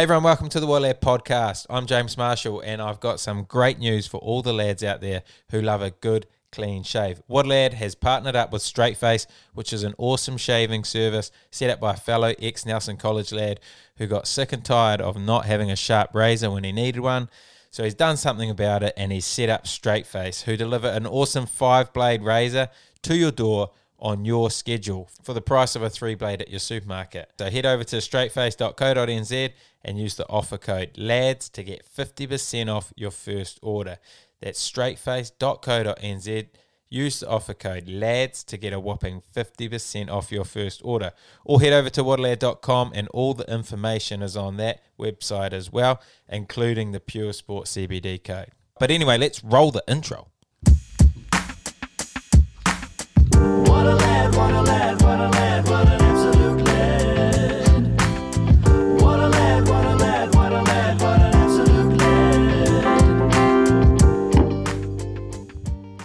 Hey everyone, welcome to the Woodlad podcast. I'm James Marshall and I've got some great news for all the lads out there who love a good clean shave. Woodlad has partnered up with Straight Face, which is an awesome shaving service set up by a fellow ex-Nelson College lad who got sick and tired of not having a sharp razor when he needed one. So he's done something about it and he's set up Straight Face, who deliver an awesome 5-blade razor to your door on your schedule for the price of a 3-blade at your supermarket. So head over to straightface.co.nz and use the offer code LADS to get 50% off your first order. That's straightface.co.nz. Use the offer code LADS to get a whopping 50% off your first order. Or head over to woodlad.com and all the information is on that website as well, including the Pure Sport CBD code. But anyway, let's roll the intro. What a lad, what a lad, what a lad, what an absolute lad. What a lad, what a lad, what a lad, what an absolute lad.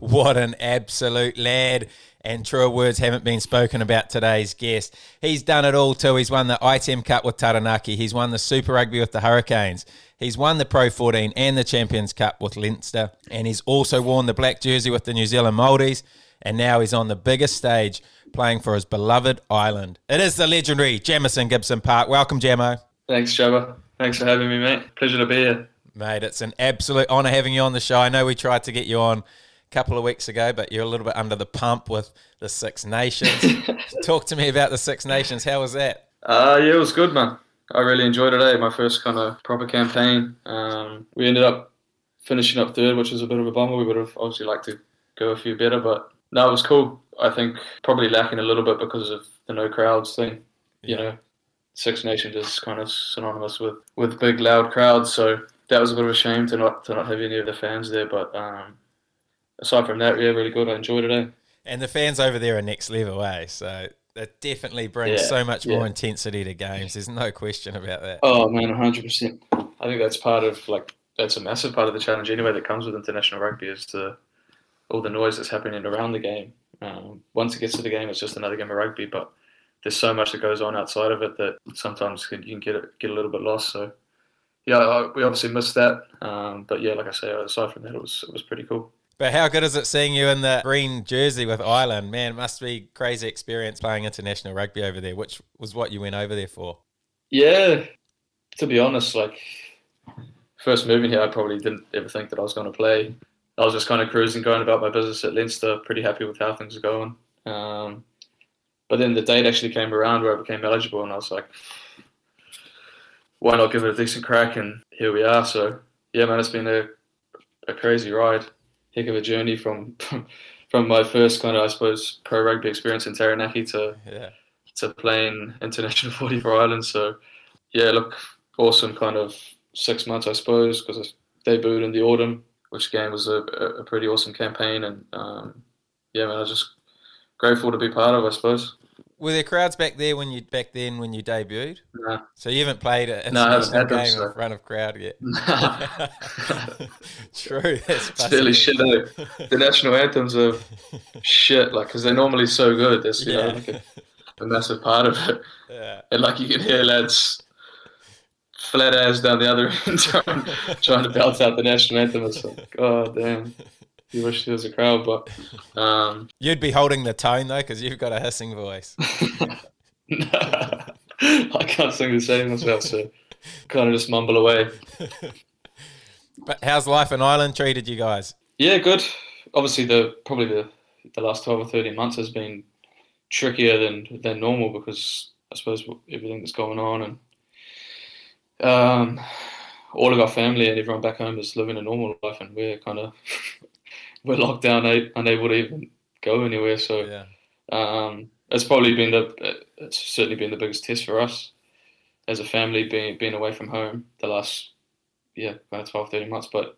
What an absolute lad. And truer words haven't been spoken about today's guest. He's done it all too. He's won the ITM Cup with Taranaki. He's won the Super Rugby with the Hurricanes. He's won the Pro 14 and the Champions Cup with Leinster. And he's also worn the black jersey with the New Zealand Maoris. And now he's on the biggest stage playing for his beloved island. It is the legendary Jamison Gibson Park. Welcome, Jamo. Thanks, Jamo. Thanks for having me, mate. Pleasure to be here. Mate, it's an absolute honour having you on the show. I know we tried to get you on couple of weeks ago, but you're a little bit under the pump with the Six Nations. Talk to me about the Six Nations. How was that? Yeah, it was good, man. I really enjoyed it, eh? My first kind of proper campaign. We ended up finishing up third, which was a bit of a bummer. We would have obviously liked to go a few better, but no, it was cool. I think probably lacking a little bit because of the no crowds thing. Yeah. You know, Six Nations is kind of synonymous with big, loud crowds, so that was a bit of a shame to not have any of the fans there, but aside from that, yeah, really good. I enjoyed it, eh? And the fans over there are next level, eh? So that definitely brings so much more intensity to games. There's no question about that. Oh, man, 100%. I think that's part of, that's a massive part of the challenge anyway that comes with international rugby is all the noise that's happening around the game. Once it gets to the game, it's just another game of rugby, but there's so much that goes on outside of it that sometimes you can get a little bit lost, so... Yeah, we obviously missed that, but yeah, like I say, aside from that, it was pretty cool. But how good is it seeing you in the green jersey with Ireland? Man, it must be a crazy experience playing international rugby over there, which was what you went over there for. Yeah, to be honest, first moving here, I probably didn't ever think that I was going to play. I was just kind of cruising, going about my business at Leinster, pretty happy with how things are going. But then the date actually came around where I became eligible, and I was like, why not give it a decent crack? And here we are. So, yeah, man, it's been a crazy ride. Heck of a journey from my first kind of, I suppose, pro rugby experience in Taranaki to playing international footy for Ireland. So, yeah, look, awesome kind of 6 months, I suppose, because I debuted in the autumn, which again was a pretty awesome campaign. And, yeah, man, I was just grateful to be part of, I suppose. Were there crowds back then when you debuted? No. So you haven't played an international game in front of crowd yet? No. True. It's fairly shit, eh? The national anthems are shit, because they're normally so good. That's a massive part of it. Yeah. And you can hear lads flat ass down the other end trying to belt out the national anthem. It's oh, damn. You wish there was a crowd, but... You'd be holding the tone, though, because you've got a hissing voice. No, I can't sing the same myself, so kind of just mumble away. But how's life in Ireland treated you guys? Yeah, good. Obviously, the last 12 or 13 months has been trickier than normal because, I suppose, everything that's going on and... all of our family and everyone back home is living a normal life, and we're kind of... We're locked down, unable to even go anywhere. So it's certainly been the biggest test for us as a family, being away from home the last about 12, 13 months. But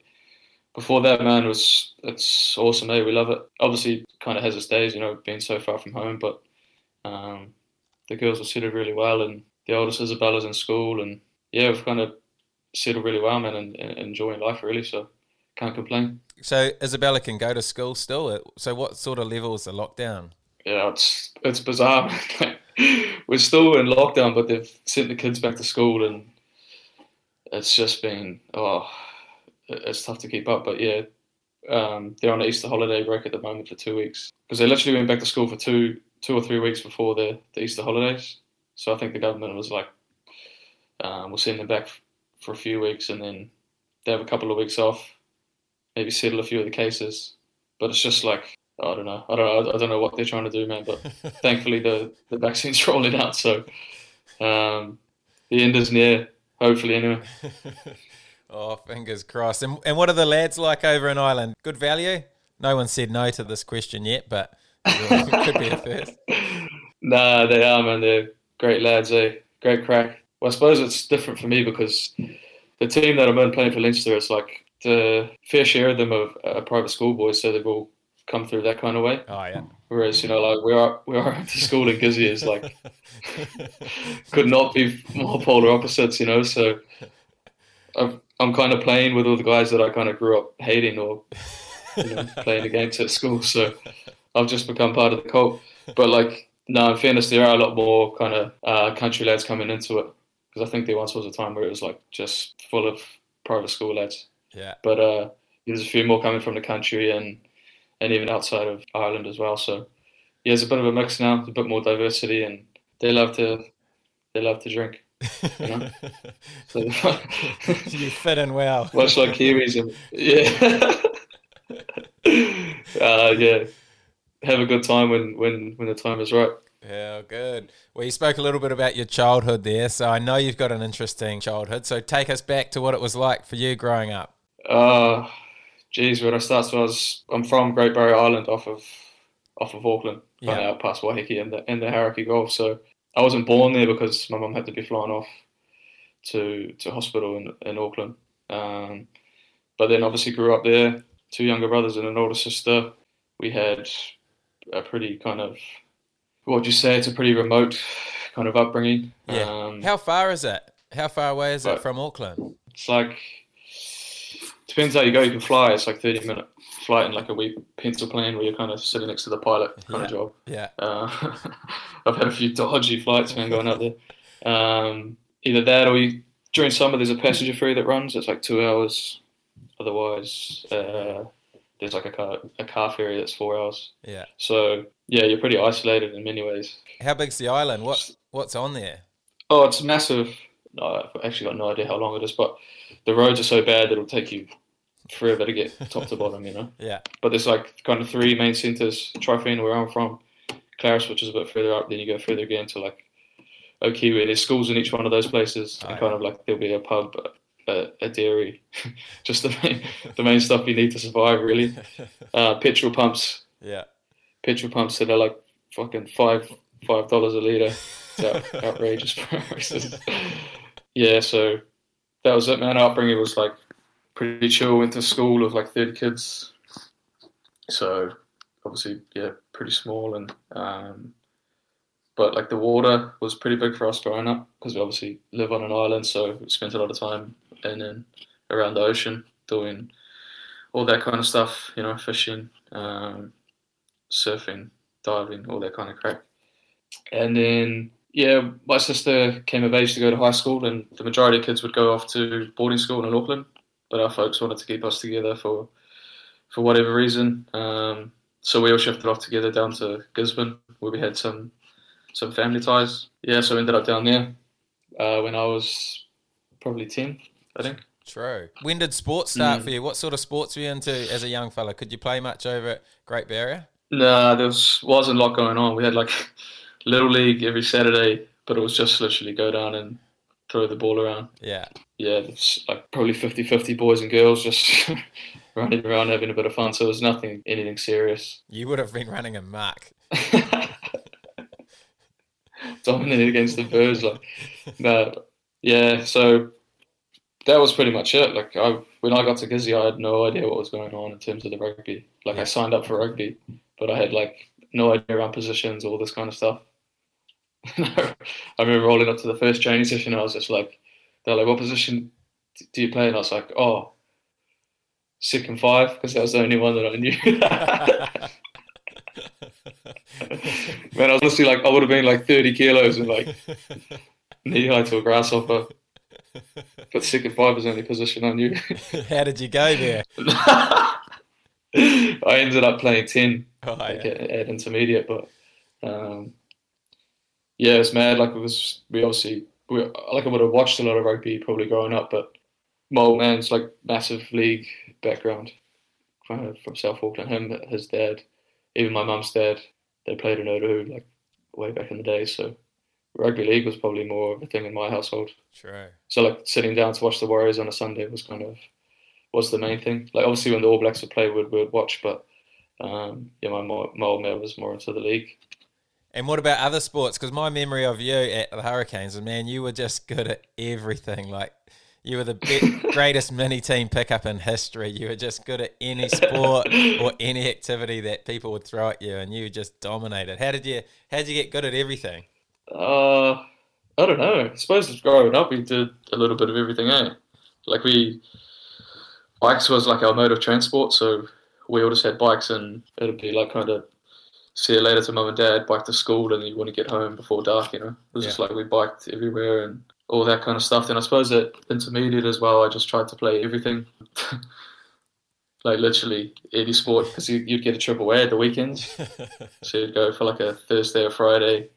before that, man, it's awesome. Eh? We love it. Obviously, kind of has its days, being so far from home. But the girls have settled really well, and the oldest Isabella's in school, and yeah, we've kind of settled really well, man, and enjoying life really. So can't complain. So Isabella can go to school still. So what sort of level is the lockdown? Yeah, it's bizarre. We're still in lockdown, but they've sent the kids back to school, and it's just been, it's tough to keep up. But yeah, they're on an Easter holiday break at the moment for 2 weeks, because they literally went back to school for two or three weeks before the Easter holidays. So I think the government was like, we'll send them back for a few weeks, and then they have a couple of weeks off, maybe settle a few of the cases. But it's just like, I don't know what they're trying to do, man. But thankfully the vaccine's rolling out, so the end is near, hopefully, anyway. Oh, fingers crossed. And what are the lads like over in Ireland? Good value? No one said no to this question yet, but it could be a first. Nah, they are, man. They're great lads, eh? Great crack. Well, I suppose it's different for me because the team that I'm in playing for Leinster, it's like the fair share of them are private school boys, so they've all come through that kind of way. Oh, yeah. Whereas, like we are at school in Gizzy is like, could not be more polar opposites, so I'm kind of playing with all the guys that I kind of grew up hating or playing against at school. So I've just become part of the cult. But like, no, in fairness, there are a lot more kind of country lads coming into it, because I think there once was a time where it was like just full of private school lads. Yeah. But there's a few more coming from the country and even outside of Ireland as well. So yeah, it's a bit of a mix now. There's a bit more diversity, and they love to drink. So you fit in well. Much like Kiwis, and have a good time when the time is right. Yeah, good. Well, you spoke a little bit about your childhood there, so I know you've got an interesting childhood. So take us back to what it was like for you growing up. Geez, where I start? So I'm from Great Barrier Island, off of Auckland, right out past Waiheke and the Taranaki Gulf. So I wasn't born there because my mum had to be flown off to hospital in Auckland. But then obviously grew up there. 2 younger brothers and an older sister. We had a pretty kind of, what would you say? It's a pretty remote kind of upbringing. Yeah. How far is it? How far away is it from Auckland? It's like, depends how you go. You can fly. It's like 30-minute flight in like a wee pencil plane where you're kind of sitting next to the pilot kind of job. Yeah. I've had a few dodgy flights when going out there. Either that or during summer there's a passenger ferry that runs. It's like 2 hours. Otherwise, there's like a car ferry that's 4 hours. Yeah. So yeah, you're pretty isolated in many ways. How big's the island? What's on there? Oh, it's massive. I've actually got no idea how long it is, but the roads are so bad that it'll take you forever to get top to bottom, Yeah. But there's like kind of 3 main centres: Tryfena, where I'm from, Claris, which is a bit further up, then you go further again to like Okiwi. There's schools in each one of those places, and kind of like there'll be a pub, a dairy, just the main stuff you need to survive, really. Petrol pumps. Yeah. Petrol pumps that are like fucking $5 a litre. It's outrageous prices. Yeah, so that was it, man. Upbringing was like pretty chill. Went to school with like 30 kids. So obviously, yeah, pretty small. And but like the water was pretty big for us growing up, because we obviously live on an island. So we spent a lot of time in and around the ocean doing all that kind of stuff, fishing, surfing, diving, all that kind of crap. And then, yeah, my sister came of age to go to high school, and the majority of kids would go off to boarding school in Auckland, but our folks wanted to keep us together for whatever reason. So we all shifted off together down to Gisborne, where we had some family ties. Yeah, so ended up down there when I was probably 10, I think. True. When did sports start for you? What sort of sports were you into as a young fella? Could you play much over at Great Barrier? No, there wasn't a lot going on. We had like Little League every Saturday, but it was just literally go down and throw the ball around. Yeah. Yeah, it's like probably 50-50 boys and girls just running around having a bit of fun. So it was anything serious. You would have been running amok. Dominating against the birds. Like, no. Yeah, so that was pretty much it. Like when I got to Gizzy, I had no idea what was going on in terms of the rugby. Like I signed up for rugby, but I had like no idea around positions, all this kind of stuff. I remember rolling up to the first training session, and I was just like, they're like, what position do you play? And I was like, oh, 2nd 5, because that was the only one that I knew. Man, I was honestly like, I would have been like 30 kilos and like knee high to a grasshopper. But second five was only position I knew. How did you go there? I ended up playing 10 at intermediate, but yeah, it was mad. Like, I would have watched a lot of rugby probably growing up, but my old man's like massive league background from South Auckland. Him, his dad, even my mum's dad, they played in Otahuhu like way back in the day. So rugby league was probably more of a thing in my household. Sure. So like sitting down to watch the Warriors on a Sunday was the main thing. Like obviously when the All Blacks would play, we'd watch, but yeah, my old man was more into the league. And what about other sports? Because my memory of you at the Hurricanes, man, you were just good at everything. Like you were the greatest mini-team pickup in history. You were just good at any sport or any activity that people would throw at you, and you just dominated. How did you get good at everything? I don't know. I suppose growing up, we did a little bit of everything, eh? Like bikes was like our mode of transport, so we all just had bikes, and it would be like kind of see you later to mum and dad, bike to school, and you want to get home before dark, you know? It was just like we biked everywhere and all that kind of stuff. And I suppose at intermediate as well, I just tried to play everything. Like literally any sport, because you'd get a trip away at the weekends. So you'd go for like a Thursday or Friday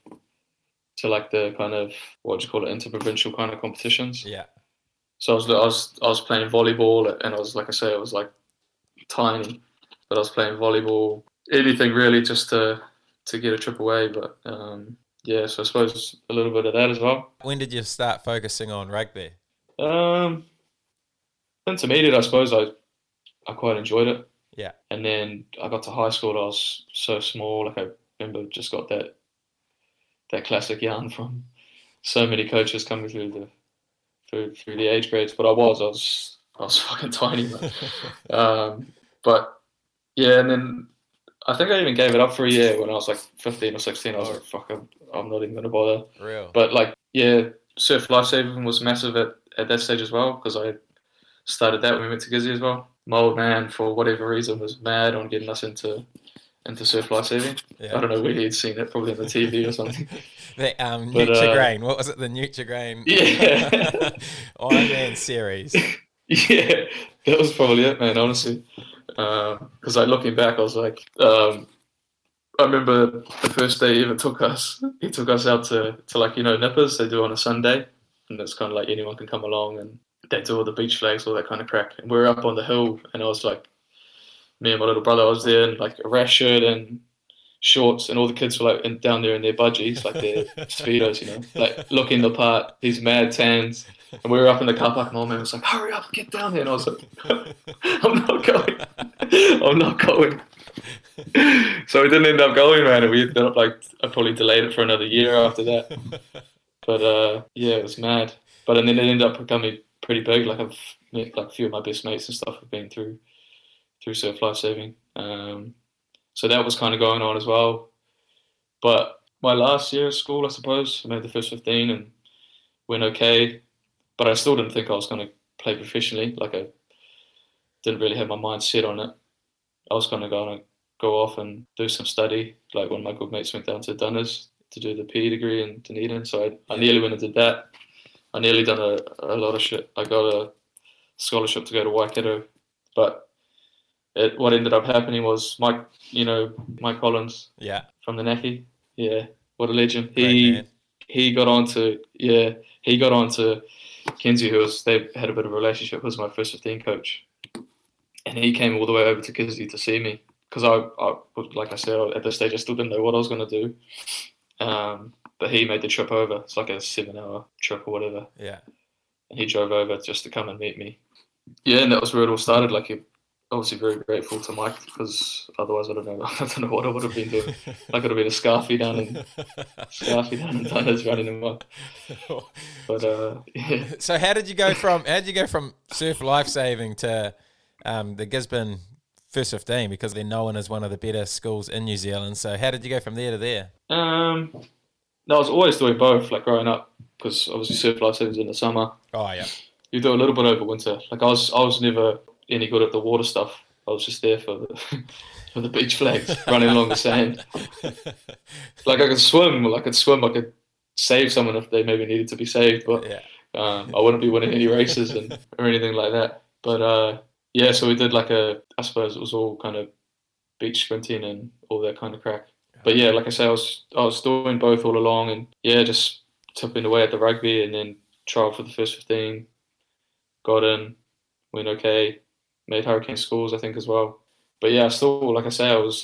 to like the kind of, interprovincial kind of competitions. Yeah. So I was playing volleyball, and I was like tiny, but I was playing volleyball, anything really just to get a trip away. But yeah, so I suppose a little bit of that as well. When did you start focusing on rugby? Intermediate, I suppose I quite enjoyed it. Yeah. And then I got to high school, I was so small. Like I remember just got that classic yarn from so many coaches coming through through the age grades, but I was fucking tiny, man. But yeah, and then I think I even gave it up for a year when I was like 15 or 16. I was like, fuck, I'm not even gonna bother. Real. But like, yeah, surf lifesaving was massive at that stage as well, because I started that when we went to Gizzy as well. My old man, for whatever reason, was mad on getting us into surf lifesaving. Yeah. I don't know where he'd seen it, probably on the TV or something. The Nutri-Grain. What was it? The Nutri-Grain. Yeah. Iron Man series. Yeah, that was probably it, man, honestly. Because like looking back, I was like, I remember the first day he even took us. He took us out to like, you know, nippers they do on a Sunday, and it's kind of like anyone can come along, and they do all the beach flags, all that kind of crack. And we were up on the hill, and I was like, me and my little brother, I was there in like a rash shirt and shorts, and all the kids were like down there in their budgies, like their speedos, you know, like looking the part, these mad tans. And we were up in the car park, and my old man was like, hurry up, get down there. And I was like, I'm not going. So we didn't end up going, man. And we ended up like, I probably delayed it for another year after that. But yeah, it was mad. But and then it ended up becoming pretty big. Like I've met like a few of my best mates and stuff have been through surf lifesaving. So that was kind of going on as well. But my last year of school, I suppose, I made the first 15 and went okay. But I still didn't think I was going to play professionally. Like I didn't really have my mind set on it. I was going to go off and do some study. Like one of my good mates went down to Dunners to do the PE degree in Dunedin. So I nearly went and did that. I nearly done a lot of shit. I got a scholarship to go to Waikato, but what ended up happening was Mike Collins, from the Naki, what a legend. He got onto Kenzie, they had a bit of a relationship. Was my first 15 coach, and he came all the way over to Kenzie to see me because I like I said at this stage I still didn't know what I was going to do, but he made the trip over. It's like a 7-hour trip or whatever. Yeah, and he drove over just to come and meet me. Yeah, and that was where it all started. Like he. Obviously, very grateful to Mike because otherwise, I don't know what I would have been doing. I could have been a Scarfy down in Dunners running them up. But yeah. So, how did you go from surf lifesaving to the Gisborne First 15? Because they're known as one of the better schools in New Zealand. So, how did you go from there to there? No, I was always doing both. Like growing up, because obviously surf lifesaving is in the summer. Oh yeah. You do a little bit over winter. Like I was never any good at the water stuff. I was just there for the with the beach flags running along the sand. Like I could swim, I could save someone if they maybe needed to be saved, but yeah. I wouldn't be winning any races or anything like that. But yeah, so we did I suppose it was all kind of beach sprinting and all that kind of crack. But yeah, like I say, I was doing both all along, and yeah, just tipping away at the rugby, and then trialled for the first 15, got in, went okay, made Hurricane schools I think as well. But yeah, still, like I say, I was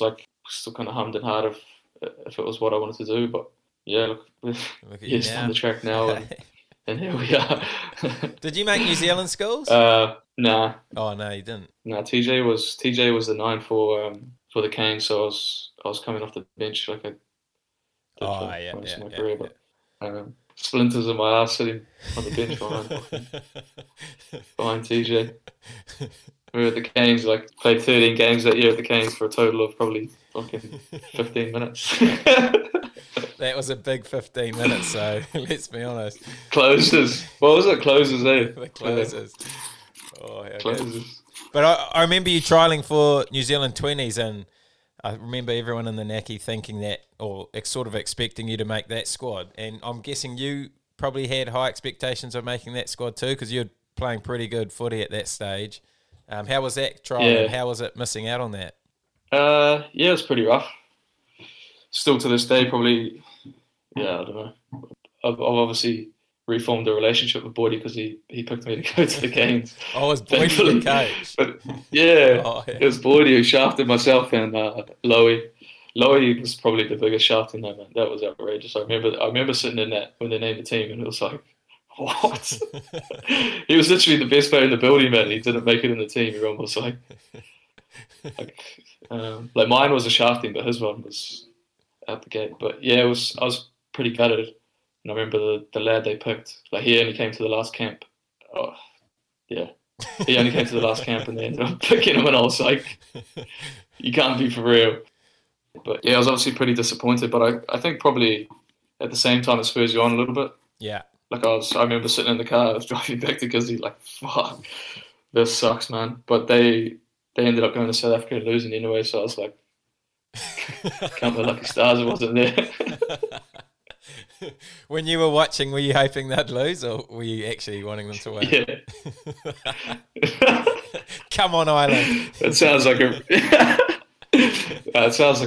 still kind of hummed and hard if it was what I wanted to do. But yeah, look at you now. On the track now, and here we are. Did you make New Zealand schools? Nah. Oh no, you didn't. Nah, TJ was the 9 for the Kings, so I was coming off the bench like I did for most of my career. But splinters in my ass sitting on the bench behind TJ. We were at the Kings, played 13 games that year at the Kings for a total of probably fucking 15 minutes. That was a big 15 minutes, so let's be honest. Closers. What was it? Closers, eh? The closers. Oh, yeah. Closers. But I remember you trialling for New Zealand 20s, and I remember everyone in the Naki thinking that, or sort of expecting you to make that squad. And I'm guessing you probably had high expectations of making that squad too, because you were playing pretty good footy at that stage. How was that trial, and how was it missing out on that? Yeah, it was pretty rough. Still to this day, probably, I don't know. I've obviously reformed a relationship with Boydie because he picked me to go to the games. Oh, it was Boydie the coach. But yeah, it was Boydie who shafted myself and Lowe. Lowe was probably the biggest shaft in that, man. That was outrageous. I remember sitting in that when they named the team, and it was like, what? He was literally the best player in the building, man. He didn't make it in the team. Everyone was like mine was a shafting, but his one was out the gate. But yeah, I was pretty gutted. And I remember the lad they picked, he only came to the last camp. Oh, yeah. He only came to the last camp, and they ended up picking him, and I was like, you can't be for real. But yeah, I was obviously pretty disappointed, but I think probably at the same time it spurs you on a little bit. Yeah. I remember sitting in the car, I was driving back to Gisborne, fuck, this sucks, man. But they ended up going to South Africa and losing anyway, so I was like, couple of lucky stars it wasn't there. When you were watching, were you hoping they'd lose, or were you actually wanting them to win? Yeah. Come on, Ireland. It sounds like a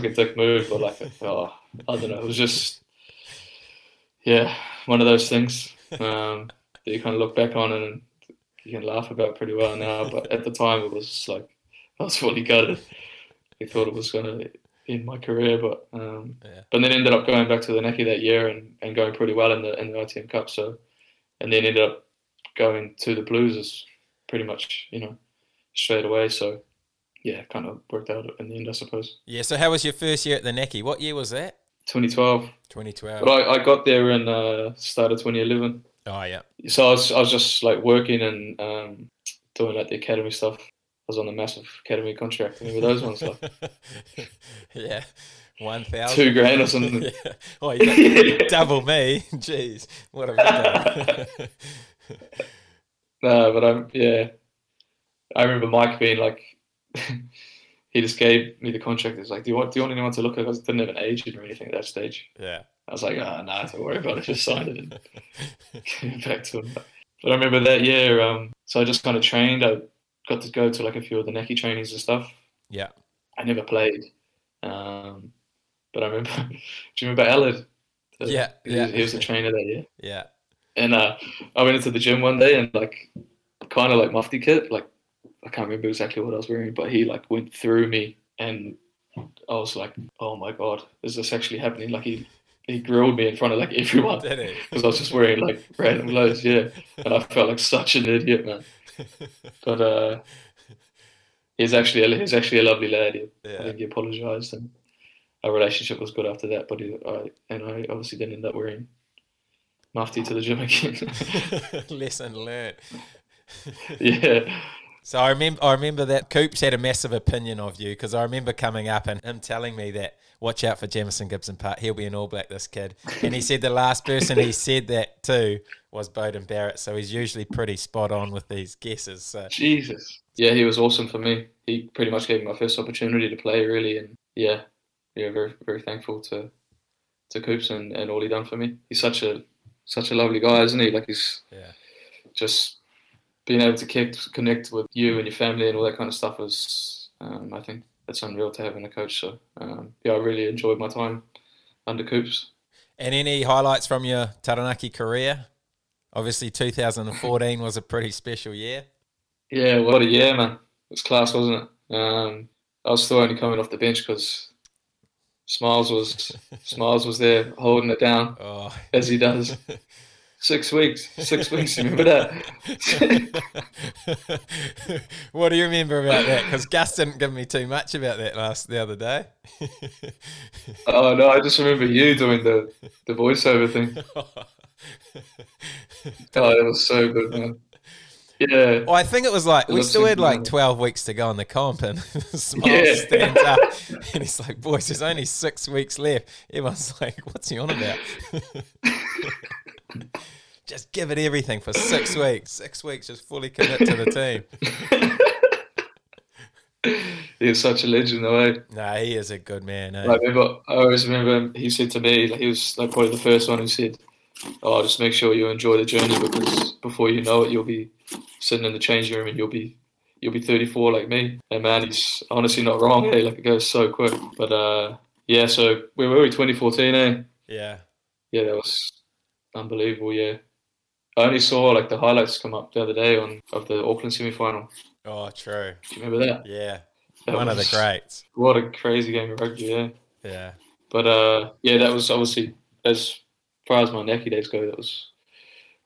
dick move, but I don't know. It was just, yeah, one of those things that you kind of look back on and you can laugh about pretty well now. But at the time, it was just I was fully gutted. I thought it was going to in my career, but then ended up going back to the Naki that year and going pretty well in the ITM Cup. So, and then ended up going to the Blues is pretty much straight away. So, yeah, kind of worked out in the end, I suppose. Yeah. So, how was your first year at the Naki? What year was that? 2012. But I got there in start of 2011. Oh yeah. So I was just working and doing the academy stuff. I was on the massive academy contract. Remember those ones? Yeah, 1,000. $2,000 or something. Yeah. Oh, you got double me. Jeez, what have I done? No, but I remember Mike being he just gave me the contract. He was like, "Do you want anyone to look at?" I didn't have an agent or anything at that stage. Yeah. I was like, "Ah, no, don't worry about it. Just sign it and give it back to him." But I remember that year. So I just kind of trained. I got to go to a few of the Naki trainings and stuff. Yeah. I never played. But I remember, do you remember Allard? He was the trainer that year. Yeah. And I went into the gym one day and kind of mufti kit, I can't remember exactly what I was wearing, but he went through me and I was like, oh my God, is this actually happening? He grilled me in front of everyone. Did he? Because I was just wearing random clothes, yeah. And I felt such an idiot, man. But he's actually a lovely lad. I think he apologised, and our relationship was good after that. But I obviously didn't end up wearing mufti to the gym again. Lesson learned. Yeah. So I remember that Coops had a massive opinion of you, because I remember coming up and him telling me that watch out for Jamison Gibson Park, he'll be an All Black, this kid. And he said the last person he said that to was Bowden Barrett, so he's usually pretty spot on with these guesses. So. Jesus. yeah, he was awesome for me. He pretty much gave me my first opportunity to play, really, and yeah, very, very thankful to Coops and all he done for me. He's such a lovely guy, isn't he? Like, he's just being able to connect with you and your family and all that kind of stuff was, I think, that's unreal to have in a coach. So I really enjoyed my time under Coops. And any highlights from your Taranaki career? Obviously, 2014 was a pretty special year. Yeah, what a year, man. It was class, wasn't it? I was still only coming off the bench because Smiles was there holding it down as he does. 6 weeks. 6 weeks, you remember that? What do you remember about that? Because Gus didn't give me too much about that the other day. Oh, no, I just remember you doing the voiceover thing. Oh, that was so good, man. Yeah. Well, I think it was like, we still had like 12 weeks to go on the comp, and Smiles stands up and he's like, boys, there's only 6 weeks left. Everyone's like, what's he on about? Just give it everything for 6 weeks. 6 weeks, just fully commit to the team. He was such a legend, though, eh? Nah, he is a good man, eh? Like, I always remember him, he said to me, like, he was like probably the first one who said, oh, just make sure you enjoy the journey, because before you know it, you'll be sitting in the changing room and you'll be 34 like me. And man, he's honestly not wrong, eh? Like, it goes so quick. But so we were 2014, eh? Yeah. Yeah, that was unbelievable, yeah. I only saw like the highlights come up the other day of the Auckland semi-final. Oh, true. Do you remember that? Yeah. That one of the greats. What a crazy game of rugby, yeah. Yeah. But that was obviously, as far as my Naki days go, that was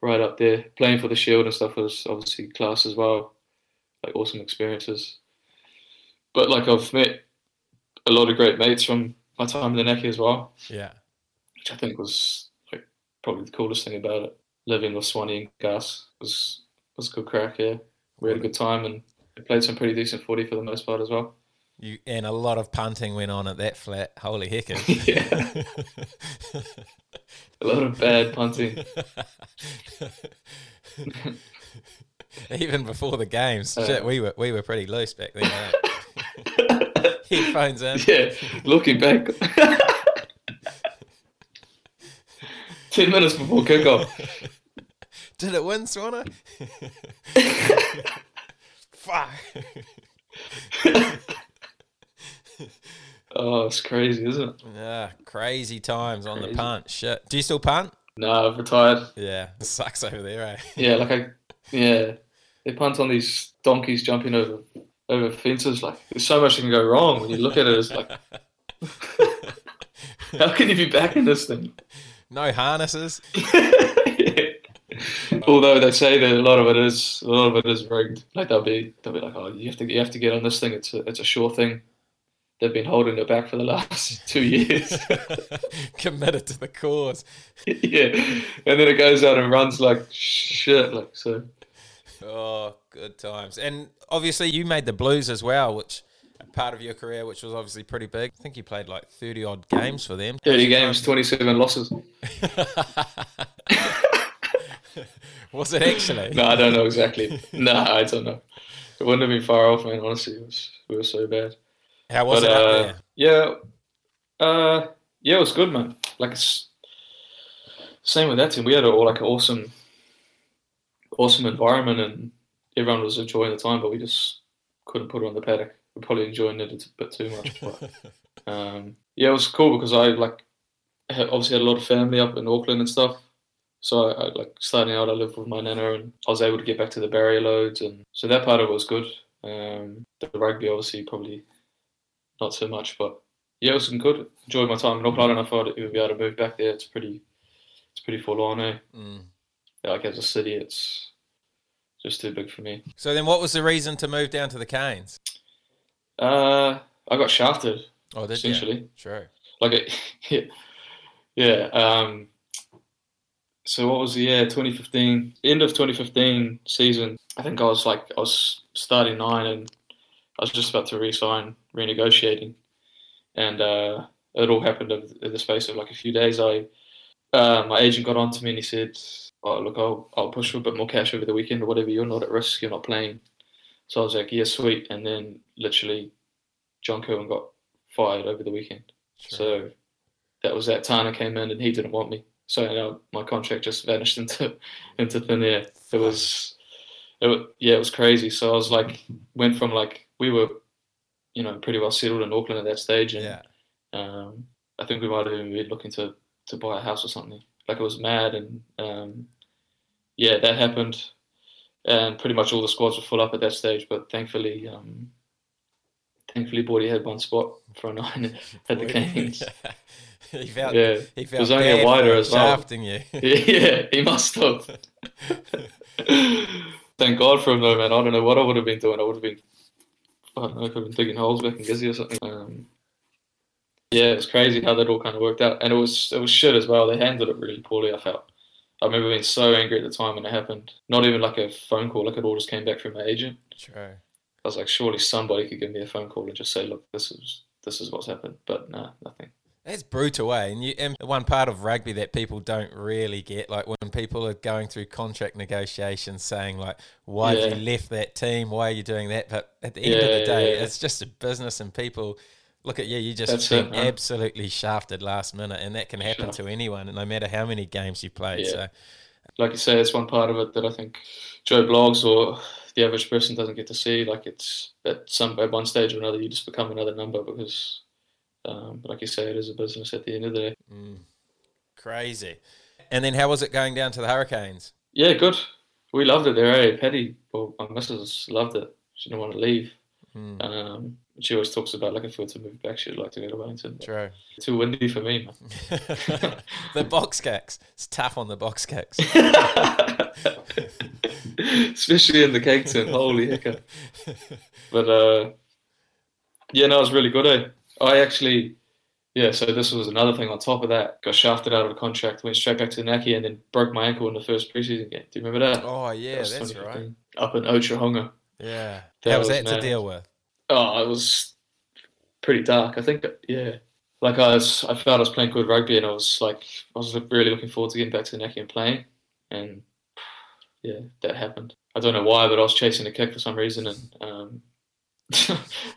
right up there. Playing for the Shield and stuff was obviously class as well. Like, awesome experiences. But like, I've met a lot of great mates from my time in the Naki as well. Yeah. Which I think was probably the coolest thing about it. Living with Swanee and Gus was a good crack, yeah. We had a good time and played some pretty decent 40 for the most part as well. And a lot of punting went on at that flat. Holy heckers. Yeah. A lot of bad punting. Even before the games. Shit, we were pretty loose back then, right? Headphones in. Yeah, looking back. 10 minutes before kickoff. Did it win, Swanner? Fuck. Oh, it's crazy, isn't it? Yeah, crazy times on the punt. Shit. Do you still punt? No, I've retired. Yeah, it sucks over there, eh? Yeah, they punt on these donkeys jumping over fences. Like, there's so much that can go wrong when you look at it. It's like, how can you be backing this thing? No harnesses. Yeah. Although they say that a lot of it is rigged. Like, they'll be like, oh, you have to get on this thing. It's a sure thing. They've been holding it back for the last 2 years. Committed to the cause. Yeah, and then it goes out and runs like shit. Like, so. Oh, good times. And obviously you made the Blues as well, which. Part of your career, which was obviously pretty big. I think you played like 30-odd games for them. 30 games, 27 losses. Was it actually? No, I don't know exactly. No, I don't know. It wouldn't have been far off, man, honestly. We were so bad. How was it out there? Yeah, it was good, man. Like, it's same with that team. We had an awesome environment and everyone was enjoying the time, but we just couldn't put it on the paddock. We're probably enjoying it a bit too much. But, it was cool because I obviously had a lot of family up in Auckland and stuff. So starting out, I lived with my nana and I was able to get back to the barrier loads, and so that part of it was good. The rugby obviously probably not so much, but yeah, it was good. Enjoyed my time in Auckland. I don't know if I'd even be able to move back there. It's pretty full on, eh? Mm. Yeah, like, as a city, it's just too big for me. So then, what was the reason to move down to the Canes? I got shafted. Oh, did essentially. You? Sure. Like, yeah. So what was the year? 2015. End of 2015 season. I think I was starting 9, and I was just about to renegotiating, and it all happened in the space of like a few days. My agent got on to me and he said, "Oh, look, I'll push for a bit more cash over the weekend or whatever. You're not at risk. You're not playing." So I was like, yeah, sweet. And then literally John Kirwan got fired over the weekend. Sure. So that was that. Tana came in and he didn't want me. So my contract just vanished into thin air. It was crazy. So I was like, went from like, we were, pretty well settled in Auckland at that stage. And I think we might have been looking to buy a house or something. Like, it was mad. And that happened. And pretty much all the squads were full up at that stage. But thankfully Boydie had one spot for a 9 at the Kings. He felt it was only a wider as well. Shafting you. Yeah, he must have. Thank God for him though, man. I don't know what I would have been doing. I could have been digging holes back in Gizzy or something. It was crazy how that all kind of worked out. And it was shit as well. They handled it really poorly, I felt. I remember being so angry at the time when it happened. Not even like a phone call. Like, it all just came back from my agent. Sure. I was like, surely somebody could give me a phone call and just say, look, this is what's happened. But no, nothing. That's brutal, eh? And one part of rugby that people don't really get, like when people are going through contract negotiations saying like, why have you left that team? Why are you doing that? But at the end of the day, it's just a business, and people look at you, you just been absolutely shafted last minute, and that can happen to anyone, and no matter how many games you play. Yeah. So, like you say, that's one part of it that I think Joe Bloggs or the average person doesn't get to see. Like, it's at one stage or another, you just become another number because, like you say, it is a business at the end of the day. Mm. Crazy. And then how was it going down to the Hurricanes? Yeah, good. We loved it there, eh? Patty, well, my missus loved it. She didn't want to leave. Mm. She always talks about, like, if we were to move back, she'd like to go to Wellington. True. Too windy for me, man. The box cakes. It's tough on the box cakes. Especially in the cake tin. Holy heck. But, it was really good, eh? I actually, so this was another thing on top of that. Got shafted out of the contract, went straight back to Taranaki, and then broke my ankle in the first preseason game. Do you remember that? Oh, yeah, that's right. Up in Otahonga. Yeah. How was that to deal with? Oh, it was pretty dark. I think, like I felt I was playing good rugby, and I was really looking forward to getting back to Taranaki and playing. And that happened. I don't know why, but I was chasing a kick for some reason, and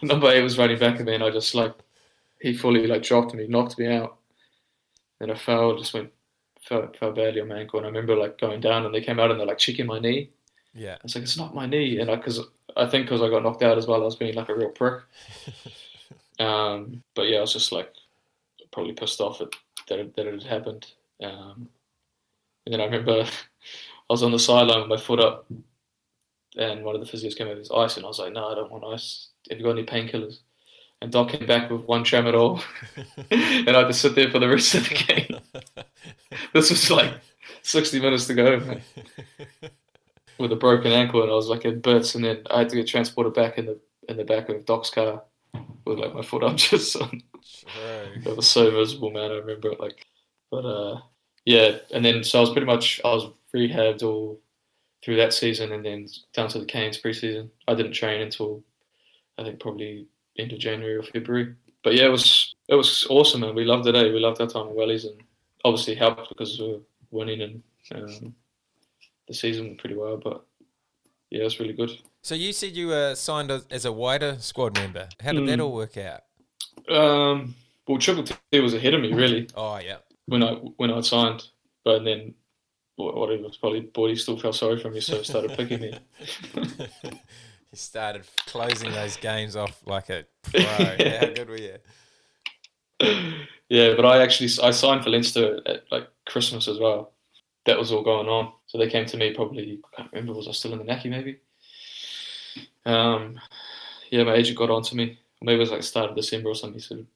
number 8 was running back at me, and I just he fully dropped me, knocked me out, and I fell. Just fell badly on my ankle, and I remember going down, and they came out and they're checking my knee. Yeah, it's it's not my knee, and because I got knocked out as well, I was being a real prick. But I was just probably pissed off that it had happened. And then I remember I was on the sideline with my foot up, and one of the physios came over with ice, and I was like, no, I don't want ice. Have you got any painkillers? And Doc came back with one tramadol, and I had to sit there for the rest of the game. This was 60 minutes to go, man. With a broken ankle, and I was in bits, and then I had to get transported back in the back of Doc's car with my foot up just on. That was so miserable, man. I remember it and then so I was pretty much rehabbed all through that season, and then down to the Canes preseason. I didn't train until I think probably end of January or February. But it was awesome, and we loved it. Eh? We loved our time at Wellies, and obviously helped because we were winning and. The season went pretty well, but it was really good. So you said you were signed as a wider squad member. How did that all work out? Triple T was ahead of me, really. Oh, yeah. When I signed, but then whatever, probably Boydie still felt sorry for me, so I started picking me. You started closing those games off like a pro. Yeah. How good were you? Yeah, but I signed for Leinster at Christmas as well. That was all going on. So they came to me probably, I can't remember, was I still in the Naki maybe? My agent got on to me. Maybe it was start of December or something. He said,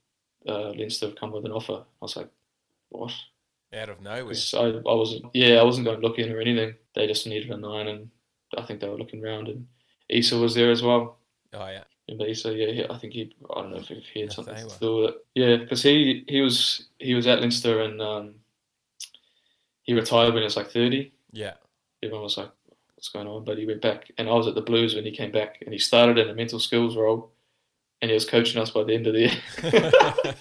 Leinster have come with an offer. I was like, what? Out of nowhere. I wasn't going looking or anything. They just needed a 9, and I think they were looking around, and Issa was there as well. Oh, yeah. Remember Issa? Yeah, I think I don't know if he had something to do with it. Yeah, because he was at Leinster, and he retired when he was 30. Yeah. Everyone was like, what's going on? But he went back, and I was at the Blues when he came back, and he started in a mental skills role, and he was coaching us by the end of the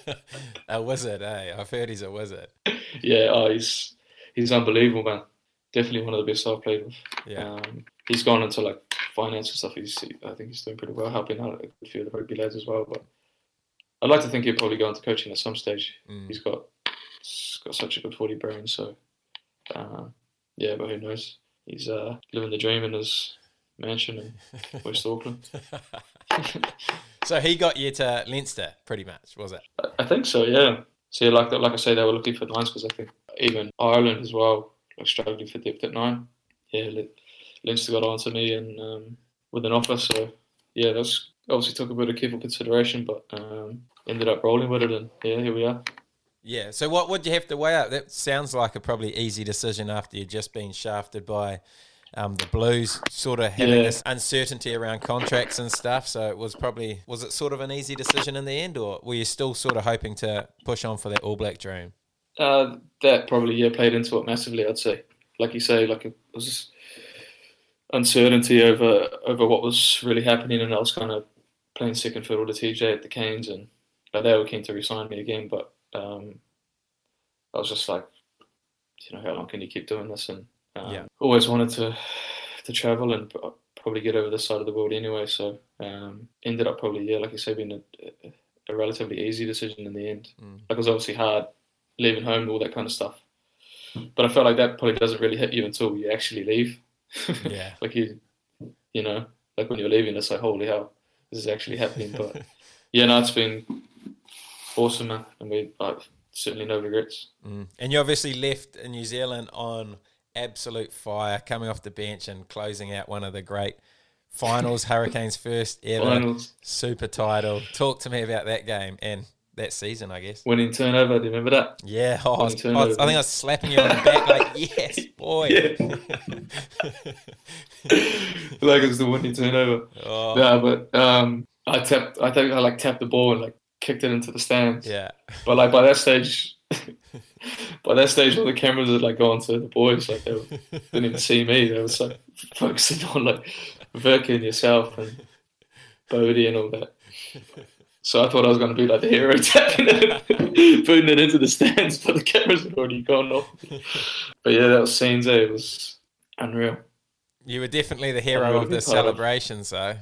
year. A wizard, eh? I've heard he's a wizard. Yeah, he's unbelievable, man. Definitely one of the best I've played with. Yeah. He's gone into finance and stuff, I think he's doing pretty well, helping out a few of the rugby lads as well. But I'd like to think he'll probably go into coaching at some stage. Mm. He's got such a good footy brain, so yeah, but who knows? He's living the dream in his mansion in West Auckland. So he got you to Leinster, pretty much, was it? I think so, yeah. So yeah, like I say, they were looking for nines because I think even Ireland as well, like struggling for depth at nine. Yeah, Leinster got on to me and with an offer. So yeah, that's obviously took a bit of careful consideration, but ended up rolling with it, and yeah, here we are. Yeah. So what would you have to weigh up? That sounds like a probably easy decision after you've just been shafted by the Blues, sort of having this uncertainty around contracts and stuff. So it was probably, was it sort of an easy decision in the end, or were you still sort of hoping to push on for that All Black dream? That probably, yeah, played into it massively, I'd say. Like you say, like it was just uncertainty over what was really happening, and I was kind of playing second fiddle to TJ at the Canes, and they were keen to re-sign me again, but I was just like, you know, how long can you keep doing this? And always wanted to travel and probably get over this side of the world anyway. So ended up probably, yeah, like you say, being a relatively easy decision in the end. Mm. Like it was obviously hard leaving home and all that kind of stuff, but I felt like that probably doesn't really hit you until you actually leave. Yeah, like you know, like when you're leaving, it's like, holy hell, this is actually happening. But yeah, no, it's been awesome, man, and we certainly no regrets. Mm. And you obviously left in New Zealand on absolute fire, coming off the bench and closing out one of the great finals, Hurricanes' first ever Super title. Talk to me about that game and that season, I guess. Winning turnover, do you remember that? Yeah, I think I was slapping you on the back like, yes, boy. Yeah. Like it was the winning turnover. Oh. No, but I tapped the ball and like kicked it into the stands. Yeah. But like by that stage, all the cameras had like gone to the boys, like they didn't even see me. They were like focusing on like Vic and yourself and Boydie and all that. So I thought I was going to be like the hero, tapping it, putting it into the stands, but the cameras had already gone off. But yeah, that was scenes. It was unreal. You were definitely the hero of the celebration, so.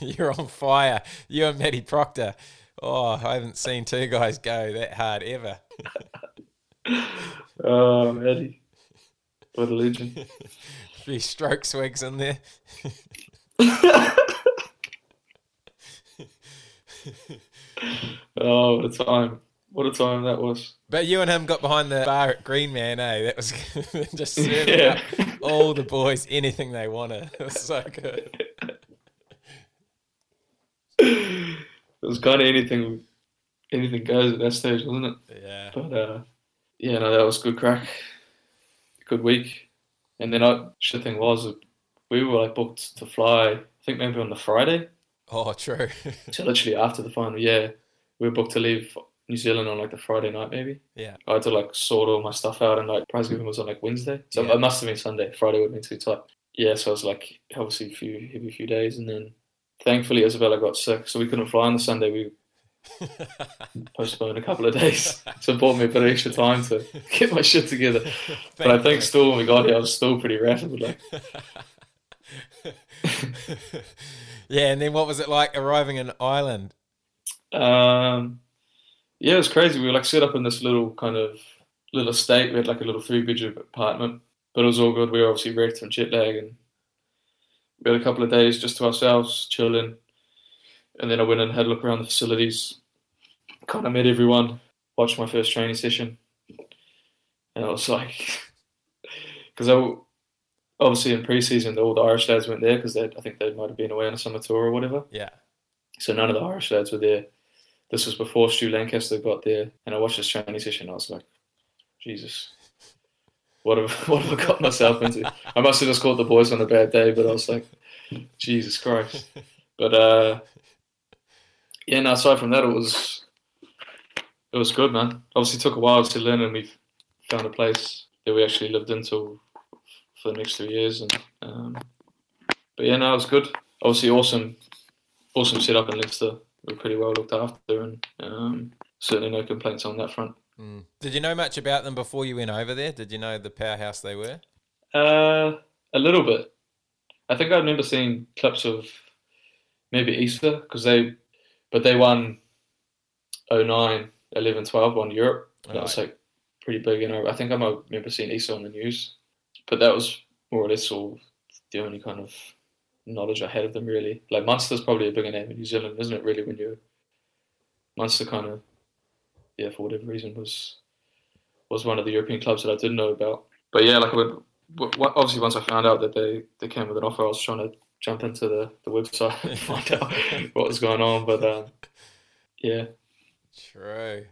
You're on fire. You and Matty Proctor. Oh, I haven't seen two guys go that hard ever. Oh, Matty. What a legend. A few stroke swigs in there. Oh, what a time. What a time that was. But you and him got behind the bar at Green Man, eh? That was just serving up all the boys anything they wanted. It was so good. It was kind of anything goes at that stage, wasn't it? Yeah. But yeah, no, that was good crack, good week. And then the thing was, we were like booked to fly, I think maybe on the Friday. Oh, true. So literally after the final, yeah, we were booked to leave New Zealand on like the Friday night maybe. Yeah. I had to like sort all my stuff out, and like prize giving was on like Wednesday. So it must have been Sunday. Friday would have been too tight. Yeah, so I was like obviously a few days, and then thankfully Isabella got sick, so we couldn't fly on the Sunday. We postponed a couple of days. So it bought me a bit of extra time to get my shit together. But I think still when we got here, I was still pretty rattled. Like. Yeah, and then what was it like arriving in Ireland? Yeah, it was crazy. We were like set up in this little kind of little estate. We had like a little 3-bedroom apartment, but it was all good. We were obviously wrecked from jet lag, and we had a couple of days just to ourselves, chilling. And then I went and had a look around the facilities, kind of met everyone, watched my first training session. And I was like, because obviously in pre-season, all the Irish lads weren't there because I think they might have been away on a summer tour or whatever. Yeah. So none of the Irish lads were there. This was before Stu Lancaster got there. And I watched this training session. I was like, Jesus. What have I got myself into? I must have just caught the boys on a bad day, but I was like, Jesus Christ. But yeah, no, aside from that, it was good, man. Obviously, it took a while to learn, and we found a place that we actually lived in for the next 3 years. And but yeah, no, it was good. Obviously, awesome setup in Leinster. We were pretty well looked after, and certainly no complaints on that front. Mm. Did you know much about them before you went over there? Did you know the powerhouse they were? A little bit. I think I remember seeing clips of maybe Easter, because they won 09, 11, 12 on Europe. That was like pretty big. And I think I might remember seeing Easter on the news. But that was more or less all the only kind of knowledge I had of them, really. Like Munster's probably a bigger name in New Zealand, isn't it, really, when you're Munster kind of, yeah, for whatever reason, was one of the European clubs that I didn't know about. But yeah, like obviously once I found out that they came with an offer, I was trying to jump into the website and find out what was going on. But yeah. True.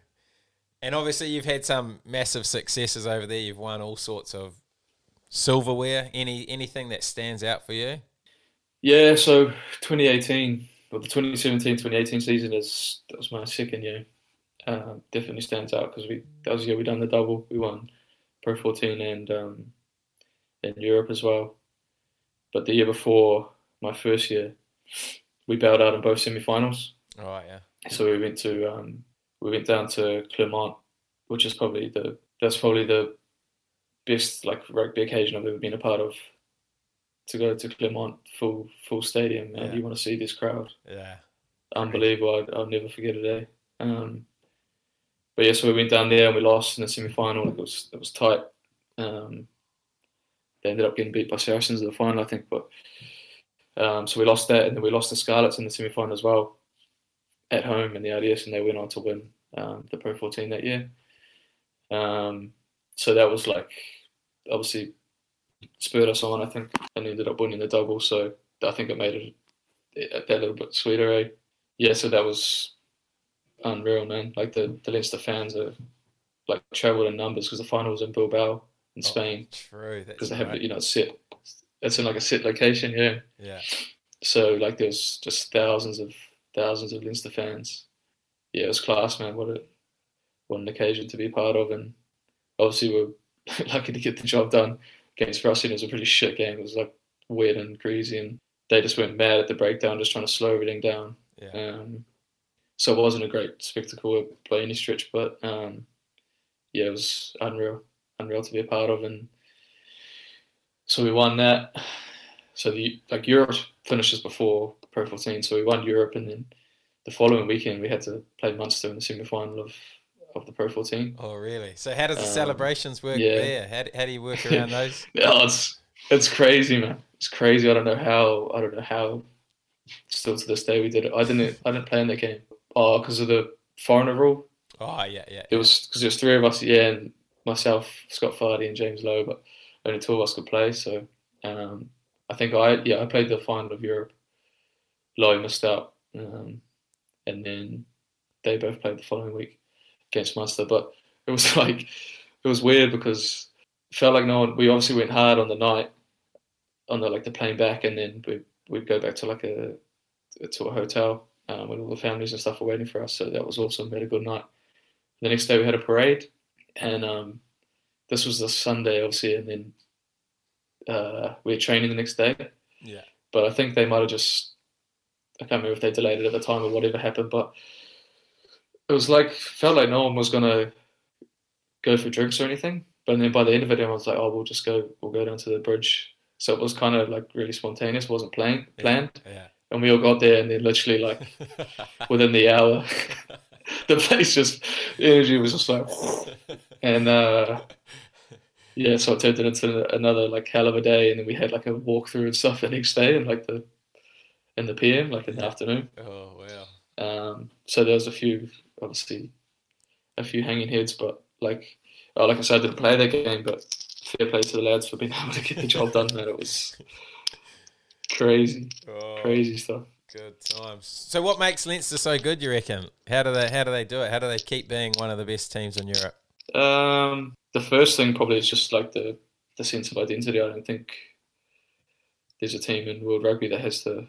And obviously you've had some massive successes over there. You've won all sorts of silverware. Anything that stands out for you? Yeah, so 2018, well, the 2017-2018 season, that was my second year. Definitely stands out because that was the year we done the double. We won Pro 14 and Europe as well. But the year before, my first year, we bailed out in both semi-finals. Oh, yeah. So we went to down to Clermont, which is probably the best like rugby occasion I've ever been a part of. To go to Clermont full stadium, man, yeah. You want to see this crowd? Yeah, unbelievable. I'll never forget a day. But yeah, so we went down there and we lost in the semi final. It was tight. They ended up getting beat by Saracens in the final, I think. But so we lost that, and then we lost the Scarlets in the semi final as well, at home in the RDS, and they went on to win the Pro 14 that year. So that was like obviously spurred us on, I think, and ended up winning the double. So I think it made it that little bit sweeter, eh? Yeah, so that was unreal, man. Like the Leinster fans are like travelled in numbers because the final was in Bilbao in Spain. True, because they have right. It's in like a set location, yeah. Yeah. So like there's just thousands of Leinster fans. Yeah, it was class, man. What an occasion to be part of, and obviously we're lucky to get the job done. Against Russian, it was a pretty shit game. It was like weird and greasy, and they just went mad at the breakdown, just trying to slow everything down. Yeah. So it wasn't a great spectacle by any stretch, but yeah, it was unreal to be a part of. And so we won that. So Europe finishes before Pro 14, so we won Europe, and then the following weekend we had to play Munster in the semi-final of the Pro 14. Oh, really? So how does the celebrations work there? How do you work around those? No, it's crazy, man. It's crazy. I don't know how. Still to this day, we did it. I didn't play in that game. Oh, because of the foreigner rule. Oh, yeah. It was because there's three of us. Yeah, and myself, Scott Fardy, and James Lowe, but only two of us could play. So I think I played the final of Europe. Lowe missed out, and then they both played the following week against Munster. But it was weird because it felt like we obviously went hard on the night on the plane back, and then we'd go back to a hotel when all the families and stuff were waiting for us. So that was awesome. We had a good night. The next day we had a parade, and this was the Sunday obviously, and then we were training the next day. Yeah. But I think they might have just, I can't remember if they delayed it at the time or whatever happened, but it was felt like no one was going to go for drinks or anything. But then by the end of it, everyone was like, oh, we'll go down to the bridge. So it was kind of really spontaneous. It wasn't planned. Yeah. And we all got there, and then literally within the hour, the place energy was just and yeah, so it turned it into another hell of a day. And then we had a walkthrough and stuff the next day and in the PM, in the afternoon. Oh, wow. So there was a few hanging heads, but I said, I didn't play that game, but fair play to the lads for being able to get the job done, man. It was crazy stuff. Good times. So what makes Leinster so good, you reckon? How do they do it? How do they keep being one of the best teams in Europe? The first thing probably is just the sense of identity. I don't think there's a team in world rugby that has the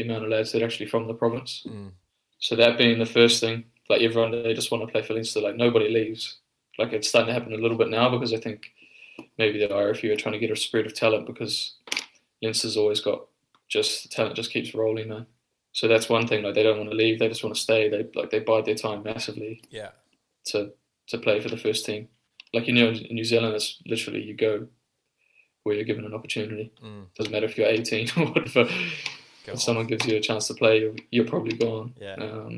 amount of lads that are actually from the province. Mm. So that being the first thing, everyone, they just want to play for Leinster. Nobody leaves. It's starting to happen a little bit now because I think maybe the IRFU are trying to get a spread of talent because Leinster's always got the talent just keeps rolling, man. So that's one thing. They don't want to leave. They just want to stay. They bide their time massively. Yeah. To play for the first team. In New Zealand, it's literally you go where you're given an opportunity. Doesn't matter if you're 18 or whatever. If someone gives you a chance to play, you're probably gone. Yeah.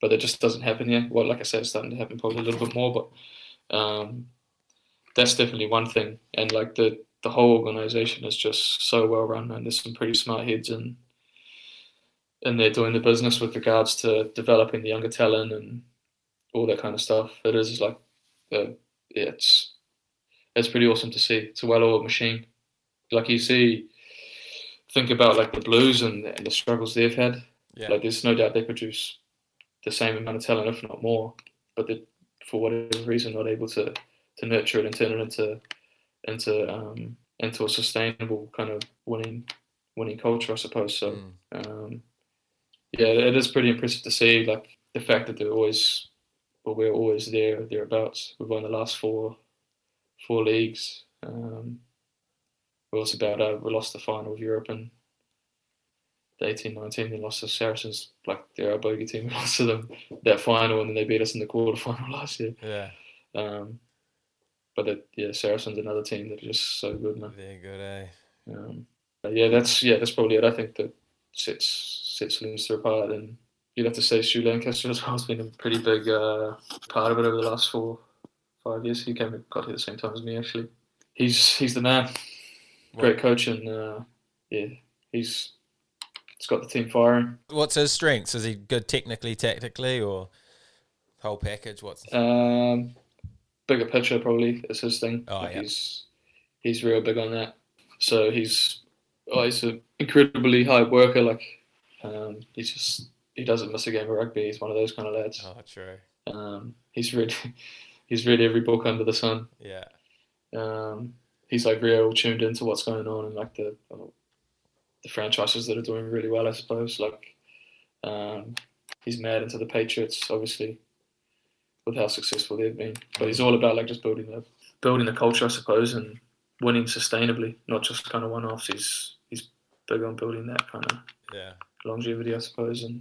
But that just doesn't happen here. Well, like I said, it's starting to happen probably a little bit more, but that's definitely one thing. And like the whole organisation is just so well run, and there's some pretty smart heads and they're doing the business with regards to developing the younger talent and all that kind of stuff. It is like, it's pretty awesome to see. It's a well-oiled machine. Like you see, think about like the Blues and the struggles they've had. Yeah. Like there's no doubt they produce the same amount of talent, if not more, but they're, for whatever reason, not able to nurture it and turn it into a sustainable kind of winning culture, I suppose. So it is pretty impressive to see, like the fact that we're always there, thereabouts. We've won the last four leagues. We lost the final of Europe in the 18-19. They lost to Saracens, like they're our bogey team. We lost to them that final, and then they beat us in the quarterfinal last year. Yeah. But Saracens, another team that are just so good, man. They're good, eh? That's probably it. I think that sets Leinster apart, and you'd have to say Stu Lancaster as well has been a pretty big part of it over the last 4-5 years. He came and got here the same time as me, actually. He's the man. Great coach, and he's got the team firing. What's his strengths? Is he good technically, tactically, or whole package? Bigger picture probably is his thing. Oh, yeah. He's real big on that. So he's an incredibly hard worker. Like he doesn't miss a game of rugby. He's one of those kind of lads. Oh, true. He's read every book under the sun. Yeah. He's like real tuned into what's going on and like the franchises that are doing really well, I suppose. Like he's mad into the Patriots, obviously, with how successful they've been. But he's all about like just building the culture, I suppose, and winning sustainably, not just kind of one-offs. He's big on building that kind of longevity, I suppose, and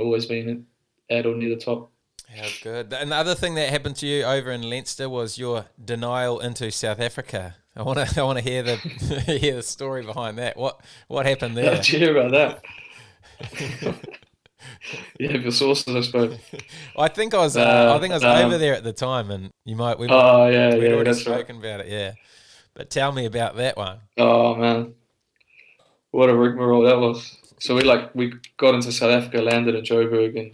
always being at or near the top. How good. And the other thing that happened to you over in Leinster was your denial into South Africa. I want to hear the hear the story behind that. What happened there? How did you hear about that? You have your sources, I suppose. I think I was over there at the time, and we'd already spoken about it. Yeah, but tell me about that one. Oh man, what a rigmarole that was. So we got into South Africa, landed in Joburg, and.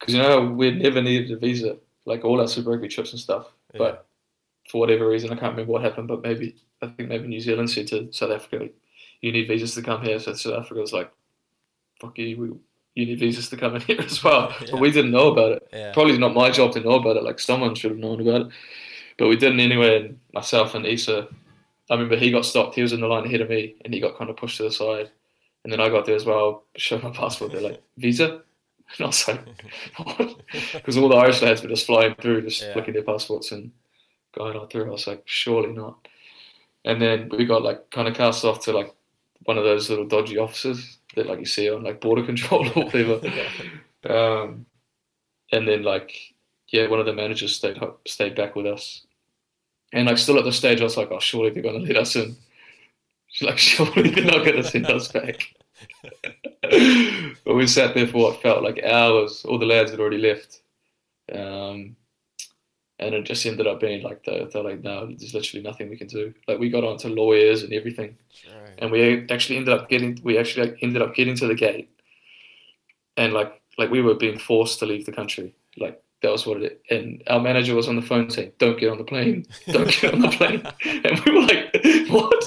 Because, we never needed a visa, like all our Super Rugby trips and stuff. Yeah. But for whatever reason, I can't remember what happened, but I think New Zealand said to South Africa, you need visas to come here. So South Africa was like, fuck you, you need visas to come in here as well. Yeah. But we didn't know about it. Yeah. Probably not my job to know about it. Like someone should have known about it. But we didn't anyway. And myself and Issa, I remember he got stopped. He was in the line ahead of me and he got kind of pushed to the side. And then I got there as well, showed my passport. They're like, visa? And I was like, what? Because all the Irish lads were just flying through, just flicking their passports and going on through. I was like, surely not. And then we got like kind of cast off to like one of those little dodgy offices that like you see on like border control or whatever. And then one of the managers stayed back with us. And like still at this stage, I was like, oh, surely they're going to let us in. She's like, surely they're not going to send us back. But we sat there for what felt like hours. All the lads had already left, and it just ended up being like they're like, no, there's literally nothing we can do. Like we got onto lawyers and everything, right. And we actually ended up getting to the gate, and like we were being forced to leave the country. Like that was what it. And our manager was on the phone saying, "Don't get on the plane, don't get on the plane." And we were like, "What?"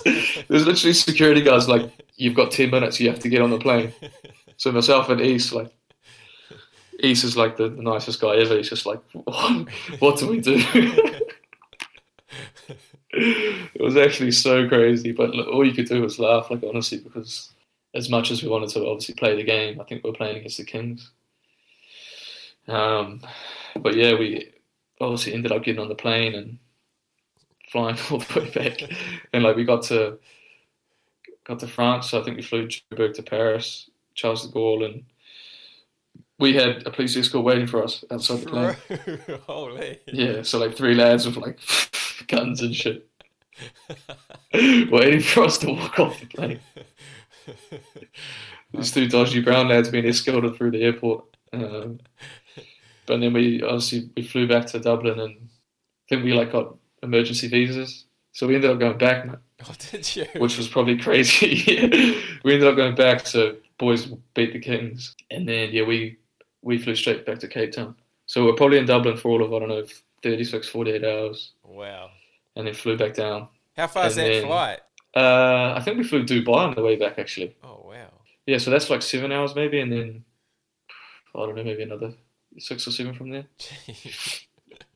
There's literally security guards like. You've got 10 minutes, you have to get on the plane. So myself and East is like the nicest guy ever. He's just like, what do we do? It was actually so crazy, but all you could do was laugh, like honestly, because as much as we wanted to obviously play the game, I think we were playing against the Kings. But yeah, we obviously ended up getting on the plane and flying all the way back. And like we got to France, so I think we flew Joburg to Paris, Charles de Gaulle, and we had a police escort waiting for us outside the plane. Holy. Yeah, so like three lads with like guns and shit. Waiting for us to walk off the plane. These two dodgy brown lads being escorted through the airport. But then we flew back to Dublin, and I think we got emergency visas. So we ended up going back, mate. Oh, did you? Which was probably crazy. We ended up going back, so boys beat the Kings. And then, we flew straight back to Cape Town. So we're probably in Dublin for all of, 36, 48 hours. Wow. And then flew back down. How far is that flight? I think we flew Dubai on the way back, actually. Oh, wow. Yeah, so that's 7 hours maybe, and then, maybe another 6 or 7 from there.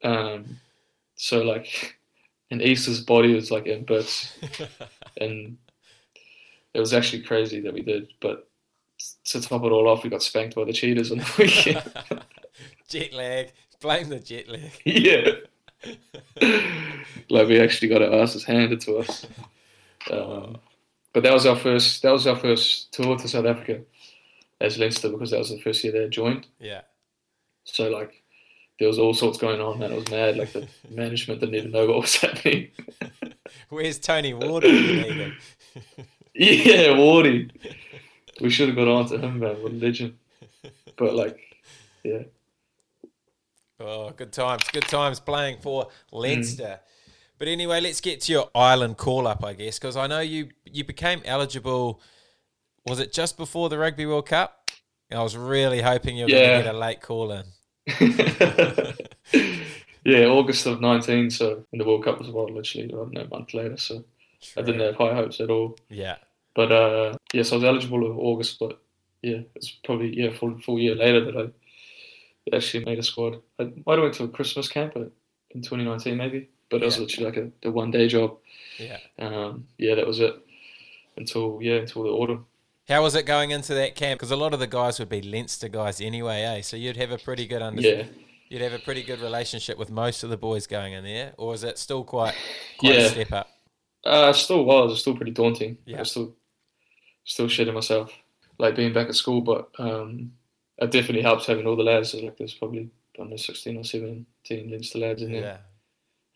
And Easter's body was in bits. And it was actually crazy that we did. But to top it all off, we got spanked by the Cheetahs on the weekend. Jet lag. Blame the jet lag. Yeah. We actually got our asses handed to us. But that was our first tour to South Africa as Leinster, because that was the first year they had joined. Yeah. So there was all sorts going on, and it was mad. The management didn't even know what was happening. Where's Tony Ward? Yeah, Wardy. We should have got on to him, man. What a legend. But yeah. Oh, good times. Good times playing for Leinster. Mm. But anyway, let's get to your Ireland call-up, I guess, because I know you became eligible, was it just before the Rugby World Cup? And I was really hoping you were going to get a late call-in. Yeah, August of 19, so and the World Cup was a month later, so true. I didn't have high hopes at all. Yeah. But so I was eligible in August, but it's probably full year later that I actually made a squad. I might have went to a Christmas camp in 2019 maybe, but it was literally the 1 day job. Yeah. That was it until the autumn. How was it going into that camp? Because a lot of the guys would be Leinster guys anyway, eh? So you'd have a pretty good understanding. Yeah. You'd have a pretty good relationship with most of the boys going in there, or is it still quite a step up? It still was. It's still pretty daunting. Yeah. I was still shitting myself, being back at school. But it definitely helps having all the lads. There's probably 16 or 17 Leinster lads in there,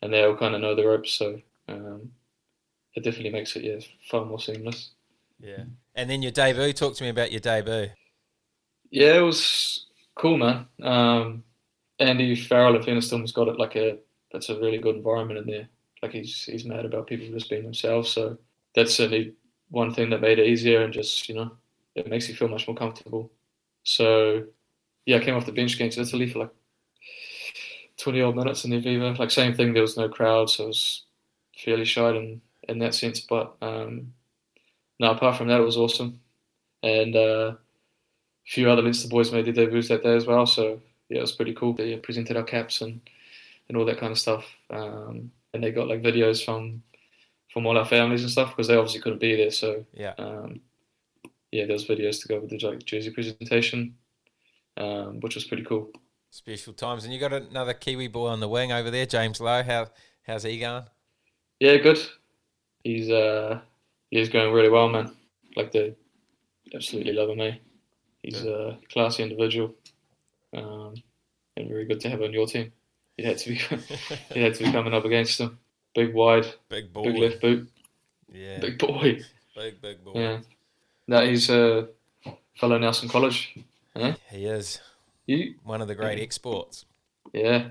and they all kind of know the ropes. So it definitely makes it far more seamless. Yeah. And then your debut. Talk to me about your debut. Yeah, it was cool, man. Andy Farrell at Feniston's got it that's a really good environment in there. He's mad about people just being themselves. So that's certainly one thing that made it easier, and just, it makes you feel much more comfortable. So I came off the bench against Italy for 20 odd minutes in the Viva. Same thing, there was no crowd, so I was fairly shy in that sense. But no, apart from that, it was awesome. And a few other Leinster boys made their debuts that day as well. So, it was pretty cool. They presented our caps and all that kind of stuff. And they got videos from all our families and stuff, because they obviously couldn't be there. So, there was videos to go with the jersey presentation, which was pretty cool. Special times. And you got another Kiwi boy on the wing over there, James Lowe. How's he going? Yeah, good. He's going really well, man. They absolutely love him, eh? He's a classy individual, and very good to have on your team. He had to be coming up against him. Big wide, big boy, big left boot. Yeah, big boy, big boy. Yeah, no, he's a fellow Nelson College. Huh? He is. One of the great exports. Yeah,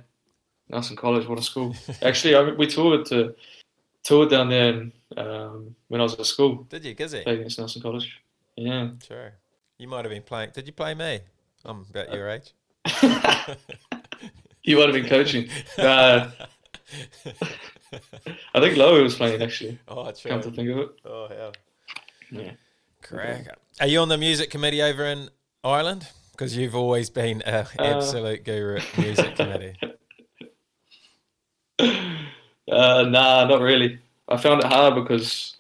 Nelson College, what a school! Actually, we toured down there. And, when I was at school. Did you, Gizzy? Played against Nelson College. Yeah. Sure. You might have been playing. Did you play me? I'm about your age. You might have been coaching. I think Lowe was playing, actually. Oh, true. Come to think of it. Oh, hell. Yeah. Crack. Are you on the music committee over in Ireland? Because you've always been an absolute guru at music committee. Nah, not really. I found it hard because,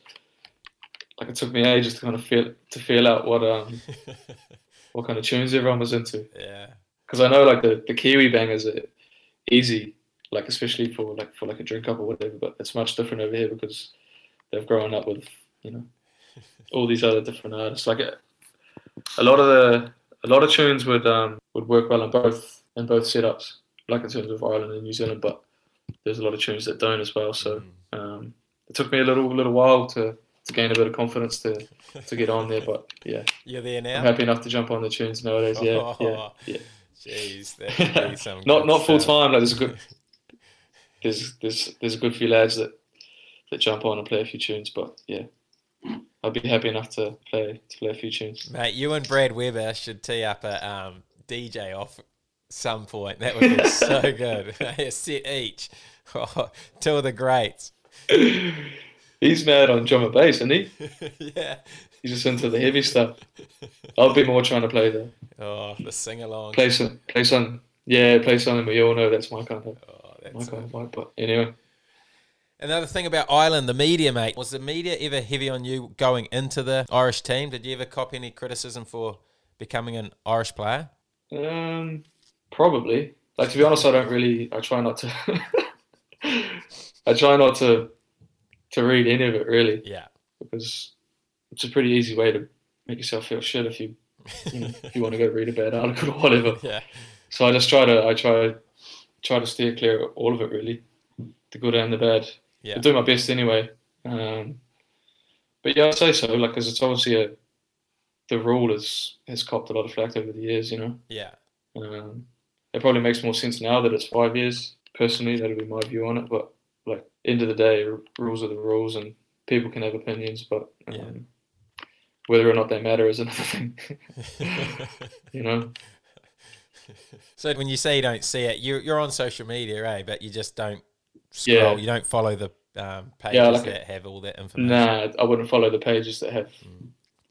it took me ages to kind of feel out what kind of tunes everyone was into. Yeah. Because I know the Kiwi bangers are easy, especially for a drink up or whatever. But it's much different over here because they've grown up with all these other different artists. A lot of tunes would work well in both setups, in terms of Ireland and New Zealand. But there's a lot of tunes that don't as well. So. it took me a little while to gain a bit of confidence to get on there, but yeah. You're there now? I'm happy enough to jump on the tunes nowadays, yeah. Jeez, that would be some Not full-time, like there's a good few lads that jump on and play a few tunes, but yeah. I'd be happy enough to play a few tunes. Mate, you and Brad Webber should tee up a DJ off some point. That would be so good. A set each. Oh, two of the greats. He's mad on drum and bass, isn't he? Yeah. He's just into the heavy stuff. I'll be more trying to play the... Oh, the sing-along. Play something we all know. That's my kind of... Oh, that's my kind of vibe, but anyway. Another thing about Ireland, the media, mate. Was the media ever heavy on you going into the Irish team? Did you ever cop any criticism for becoming an Irish player? Probably. Like, to be honest, I try not to read any of it, really. Yeah. Because it's a pretty easy way to make yourself feel shit if you want to go read a bad article or whatever. Yeah. So I just try to steer clear of all of it, really. The good and the bad. Yeah. I do my best anyway. But yeah, I'd say so. Like, because it's obviously the rule has copped a lot of flack over the years, you know. Yeah. It probably makes more sense now that it's 5 years. Personally, that'll be my view on it. But like, end of the day, rules are the rules, and people can have opinions, but whether or not they matter is another thing. You know. So when you say you don't see it, you're on social media, eh? But you just don't scroll. Yeah. You don't follow the pages that have all that information. Nah, I wouldn't follow the pages that have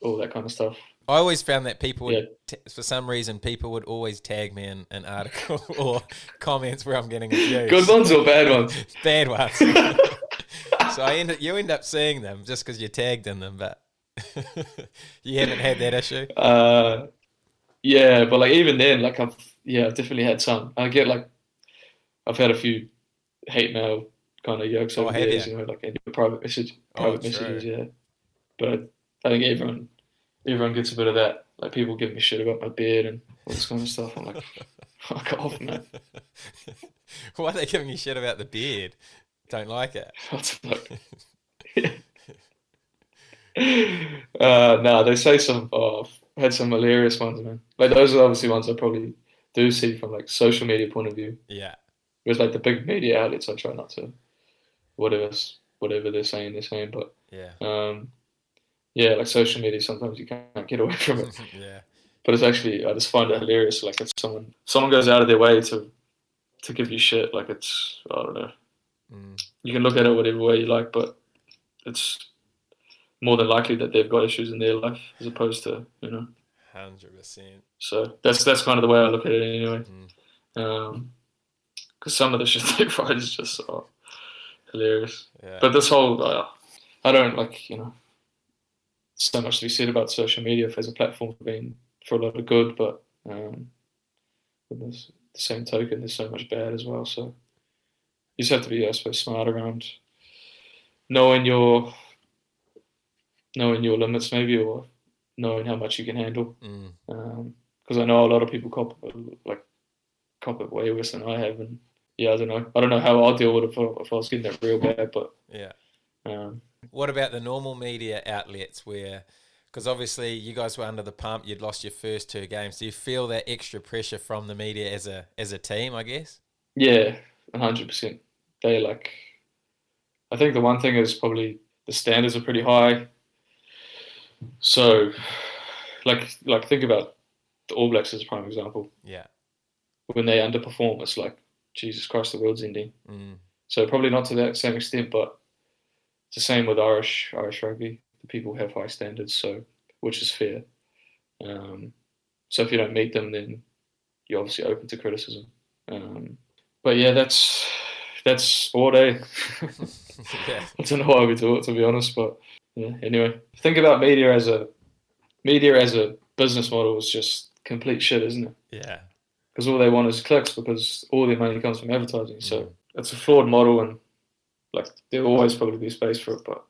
all that kind of stuff. I always found that people would, for some reason, people would always tag me in an article or comments where I'm getting abused. Good ones or bad ones? Bad ones. So you end up seeing them just because you're tagged in them, but you haven't had that issue? Yeah, but like, even then, like, I've definitely had some. I've had a few hate mail kind of yokes over the years, you know, like in your private messages, yeah. But I think everyone gets a bit of that. Like, people give me shit about my beard and all this kind of stuff. I'm like, fuck off, man. Why are they giving you shit about the beard? Don't like it. They say some. Oh, I've had some hilarious ones, man. Like, those are obviously ones I probably do see from like social media point of view. Yeah. Whereas, like, the big media outlets, I try not to, whatever they're saying, but yeah. Like, social media, sometimes you can't get away from it. Yeah. But it's actually, I just find it hilarious. Like, if someone goes out of their way to give you shit, like, it's, I don't know. Mm. You can look at it whatever way you like, but it's more than likely that they've got issues in their life as opposed to, you know. 100%. So that's kind of the way I look at it anyway. Mm. Because some of the shit they write is just hilarious. Yeah. But this whole, I don't like, you know, so much to be said about social media as a platform for a lot of good, but at the same token, there's so much bad as well. So you just have to be, I suppose, smart around knowing your limits maybe, or knowing how much you can handle. Because I know a lot of people cop it way worse than I have, and yeah, I don't know how I'll deal with it if I was getting that real bad, but yeah. What about the normal media outlets where, because obviously you guys were under the pump, you'd lost your first two games. Do you feel that extra pressure from the media as a team, I guess? Yeah, 100%. They like, I think the one thing is probably the standards are pretty high. So, like think about the All Blacks as a prime example. Yeah. When they underperform, it's like, Jesus Christ, the world's ending. Mm. So probably not to that same extent, but it's the same with Irish rugby. The people have high standards, so, which is fair. So if you don't meet them, then you're obviously open to criticism. But yeah, that's sport, eh? Yeah. I don't know why we do it, to be honest, but yeah. Anyway, think about media as a business model is just complete shit, isn't it? Yeah. Because all they want is clicks, because all their money comes from advertising. So it's a flawed model, and like, there'll always probably be space for it, but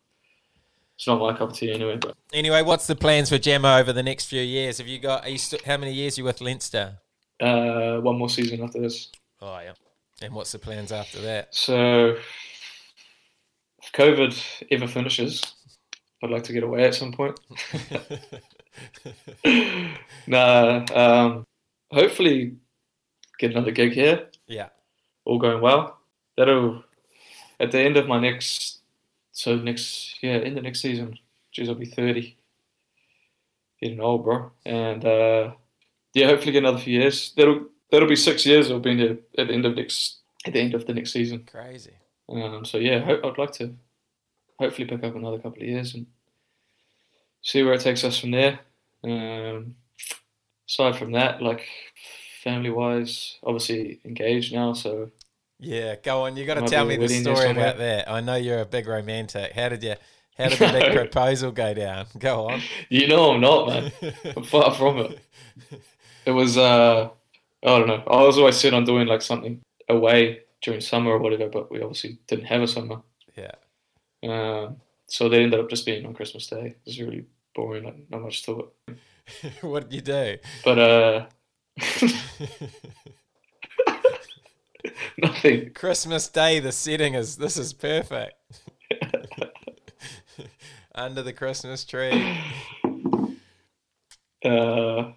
it's not my cup of tea anyway. But. Anyway, what's the plans for Jamo over the next few years? Have you got? How many years are you with Leinster? One more season after this. Oh yeah. And what's the plans after that? So COVID ever finishes, I'd like to get away at some point. Hopefully get another gig here. Yeah. All going well. That'll, at the end of my next, so next, yeah, in the next season, geez, I'll be 30. Getting old, bro. And yeah, hopefully get another few years. That'll be 6 years I'll be in there at the end of the next season. Crazy. So yeah, I'd like to hopefully pick up another couple of years and see where it takes us from there. Aside from that, like family-wise, obviously engaged now, so yeah, go on. You got to tell me the story about that. I know you're a big romantic. How did the big proposal go down? Go on. You know I'm not, man. I'm far from it. It was I don't know. I was always set on doing like something away during summer or whatever, but we obviously didn't have a summer. Yeah. So they ended up just being on Christmas Day. It was really boring, like not much to it. What did you do? But nothing. Christmas Day, the setting is, this is perfect. Under the Christmas tree. Yeah,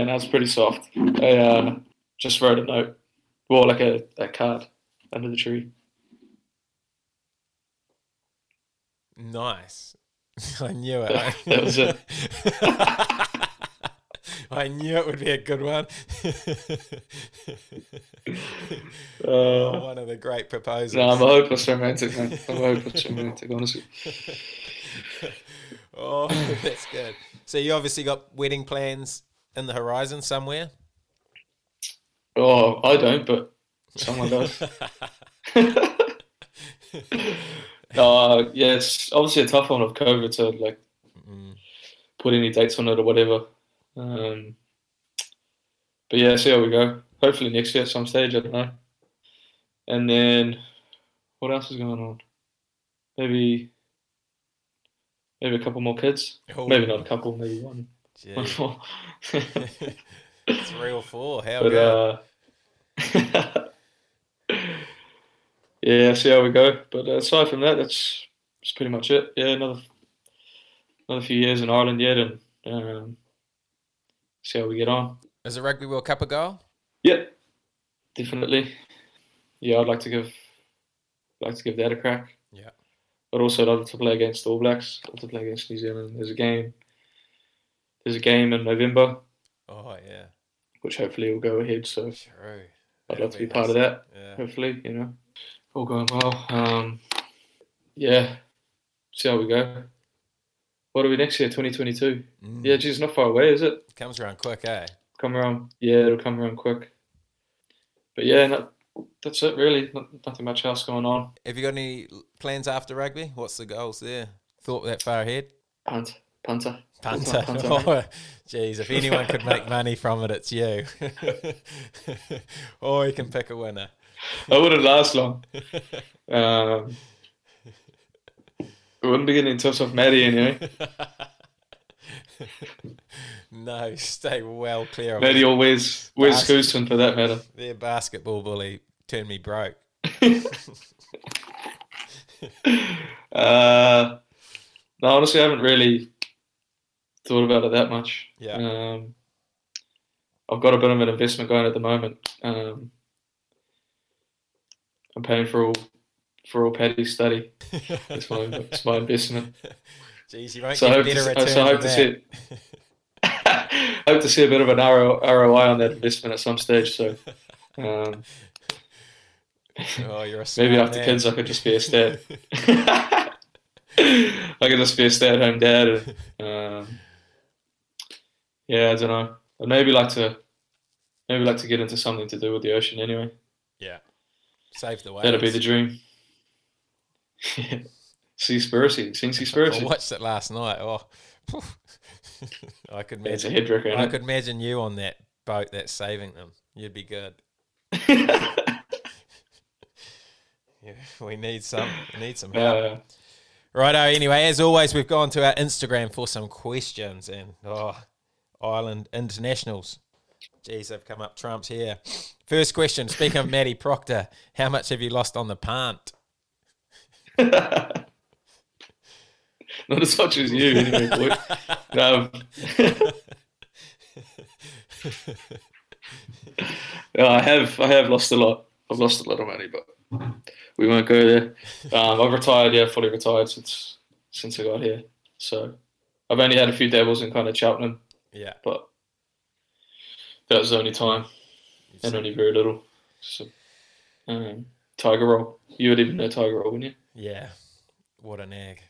and I was pretty soft. I just wrote a note, or like a card under the tree. Nice. I knew it. That was it. I knew it would be a good one. One of the great proposals. No, I'm a hopeless romantic, man. I'm a hopeless romantic, honestly. Oh, that's good. So you obviously got wedding plans in the horizon somewhere? Oh, I don't, but someone does. Yeah, it's obviously a tough one with COVID to like put any dates on it or whatever. But yeah, see how we go. Hopefully next year at some stage, I don't know. And then what else is going on? Maybe a couple more kids. Oh. Maybe not a couple, maybe one. One more. It's 3 or 4. How go? Yeah, see how we go. But aside from that, that's pretty much it. Yeah, another few years in Ireland yet, and see how we get on. Is the Rugby World Cup a goal? Yeah, definitely. Yeah, I'd like to give that a crack. Yeah. But also I'd love to play against All Blacks. I'd love to play against New Zealand. There's a game in November. Oh, yeah. Which hopefully will go ahead. So true. I'd love to be part of that. Yeah. Hopefully, you know. All going well. Yeah. See how we go. What are we next year? 2022. Yeah, geez, not far away, is it? Comes around quick, eh? It'll come around quick. But yeah, that's it really. Nothing much else going on. Have you got any plans after rugby? What's the goals there? Thought that far ahead? Punter. Oh, geez, if anyone could make money from it, it's you. Or you can pick a winner. I wouldn't last long. We wouldn't be getting in touch with Maddie anyway. No, stay well clear of Maddie, or Wes Houston for that matter. Their basketball bully turned me broke. No, honestly, I haven't really thought about it that much. Yeah. I've got a bit of an investment going at the moment. I'm paying for all Paddy's study. That's my investment. Jeez, you won't get better return. So I hope hope to see a bit of an ROI on that investment at some stage. So you're a maybe after man. Kids, I could just be a stay. I could just be a stay-at-home dad. And, yeah, I don't know. I'd maybe like to get into something to do with the ocean anyway. Yeah. Save the waves. That'll be the dream. Seaspiracy. Seen Seaspiracy? I watched it last night. Oh, I could imagine. It's a head wrecker, isn't it? I could imagine you on that boat that's saving them. You'd be good. Yeah, we need some help. Righto. Anyway, as always, we've gone to our Instagram for some questions, and Ireland internationals. Geez, they've come up trumps here. First question, speaking of Matty Proctor, how much have you lost on the pant? Not as much as you, anyway, boy. No, I have lost a lot. I've lost a lot of money, but we won't go there. I've retired, fully retired since I got here. So I've only had a few dabbles in kind of Cheltenham. Yeah. But that was the only time. And only very little. So, Tiger Roll. You would even know Tiger Roll, wouldn't you? Yeah. What a nag.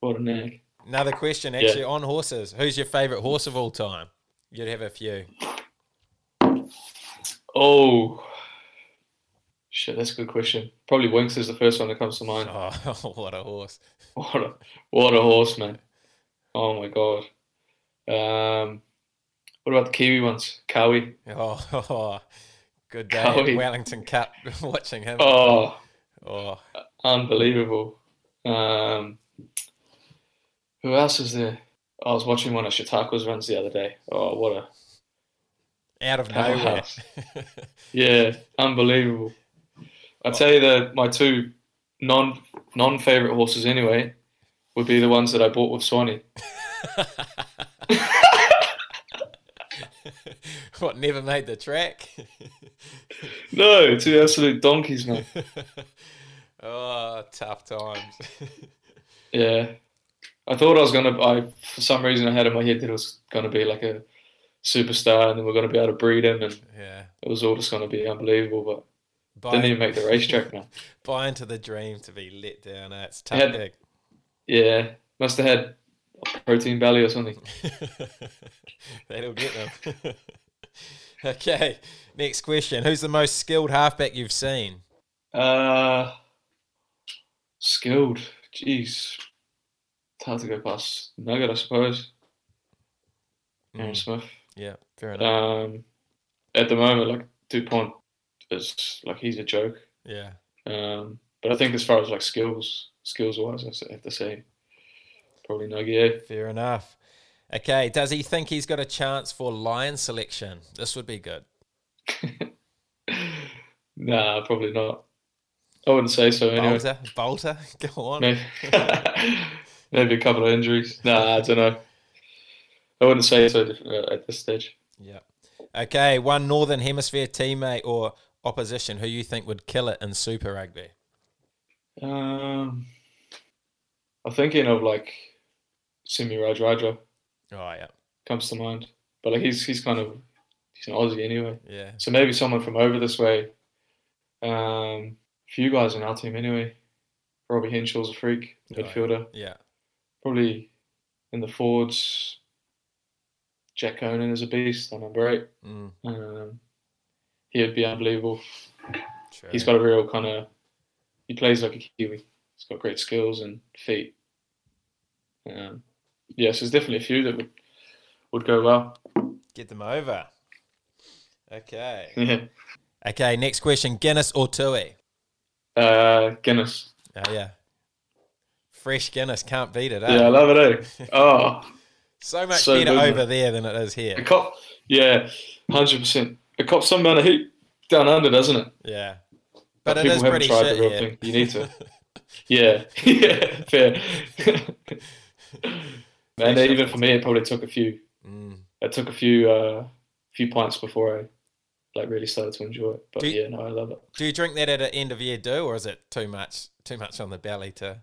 What a nag. Another question, actually, on horses. Who's your favourite horse of all time? You'd have a few. Oh, shit, that's a good question. Probably Winx is the first one that comes to mind. Oh, what a horse. What a horse, man. Oh, my God. What about the Kiwi ones? Kawi. Oh, good day Kawi. At Wellington Cup watching him. Oh, unbelievable. Who else is there? I was watching one of Chautauqua's runs the other day. Oh, what a... Out of nowhere. Yeah, unbelievable. I tell you that my two non-favourite horses anyway would be the ones that I bought with Swanee. What, never made the track? No, two absolute donkeys, man. Oh, tough times. Yeah. I thought I was going to... For some reason, I had in my head that it was going to be like a superstar and then we're going to be able to breed him and it was all just going to be unbelievable, but didn't even make the racetrack, man. Buy into the dream to be let down. It's tough. Must have had protein belly or something. That'll get them. Okay, next question. Who's the most skilled halfback you've seen? Skilled, jeez, it's hard to go past Nugget, I suppose. Aaron Smith. Yeah, fair enough. At the moment, DuPont is he's a joke. Yeah. But I think as far as skills wise, I have to say probably Nuggie. Fair enough. Okay, does he think he's got a chance for Lion selection? This would be good. Nah, probably not. I wouldn't say so anyway. Bolter, go on. Maybe a couple of injuries. Nah, I don't know. I wouldn't say so at this stage. Yeah. Okay, one Northern Hemisphere teammate or opposition who you think would kill it in Super Rugby? I'm thinking of Simi Rajaraja. Oh, yeah. Comes to mind. But he's an Aussie anyway. Yeah. So maybe someone from over this way. Few guys in our team anyway. Robbie Henshaw's a freak, midfielder. Yeah. Probably in the forwards. Jack Conan is a beast on number 8. He would be unbelievable. True. He's got a real he plays like a Kiwi. He's got great skills and feet. So there's definitely a few that would go well. Get them over. Okay. Yeah. Okay, next question. Guinness or Tui? Guinness. Oh, yeah. Fresh Guinness. Can't beat it, eh? Yeah, I love it, eh? Oh, so much better over there than it is here. It cop, 100%. It cops some amount of heat down under, doesn't it? Yeah, but it is pretty shit. Real thing. You need to. yeah, fair. Man, even for me, it probably took a few. It took a few pints before I really started to enjoy it. But I love it. Do you drink that at an end of year do, or is it too much on the belly to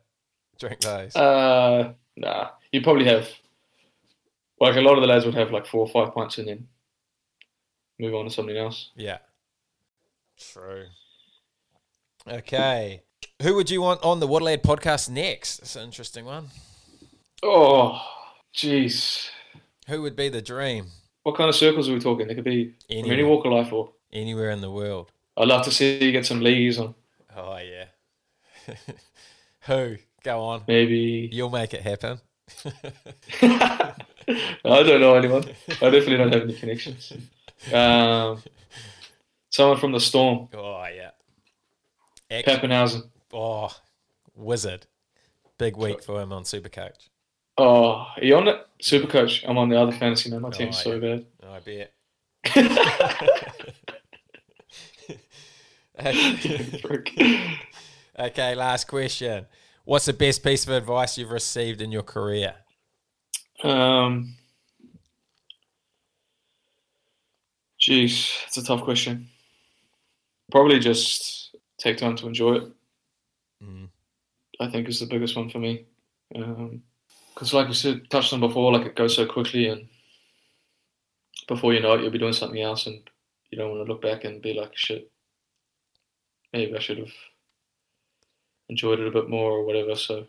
drink those? Nah, you probably have. A lot of the lads would have 4 or 5 pints and then move on to something else. Yeah. True. Okay. Who would you want on the Woodlad podcast next? That's an interesting one. Oh, jeez. Who would be the dream? What kind of circles are we talking? It could be from any walk of life or... Anywhere in the world. I'd love to see you get some leagues on. Oh, yeah. Who? Go on. Maybe. You'll make it happen. I don't know anyone. I definitely don't have any connections. Someone from the Storm. Oh, yeah. Pappenhausen. Oh, wizard. Big week for him on Supercoach. Oh, are you on it? Supercoach. I'm on the other fantasy, man. My team's so bad. I bet. Okay, last question. What's the best piece of advice you've received in your career? Geez, it's a tough question. Probably just take time to enjoy it. Mm. I think is the biggest one for me. Because like you said, touched on before, like it goes so quickly and before you know it, you'll be doing something else and you don't want to look back and be like, shit, maybe I should have enjoyed it a bit more or whatever. So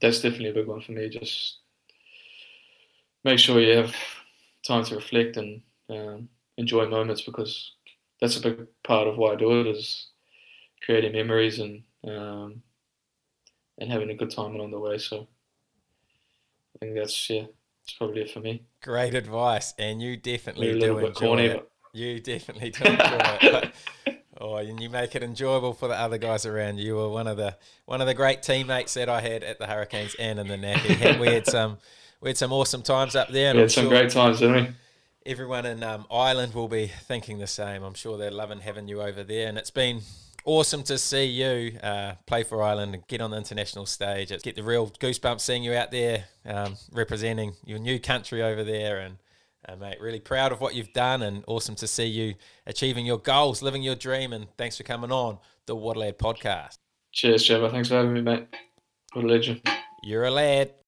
that's definitely a big one for me. Just make sure you have time to reflect and enjoy moments, because that's a big part of why I do it, is creating memories and having a good time along the way. So I think that's, yeah, that's probably it for me. Great advice. And you definitely do enjoy bit corny, it. But... You definitely do enjoy it. But, oh, and you make it enjoyable for the other guys around you. You were one of the great teammates that I had at the Hurricanes and in the Nappy. We had some awesome times up there. And we had some great times, didn't we? Everyone in Ireland will be thinking the same. I'm sure they're loving having you over there. And it's been awesome to see you play for Ireland and get on the international stage. It's get the real goosebumps seeing you out there representing your new country over there. And, mate, really proud of what you've done and awesome to see you achieving your goals, living your dream. And thanks for coming on the Woodlad podcast. Cheers, Trevor. Thanks for having me, mate. What a legend. You're a lad.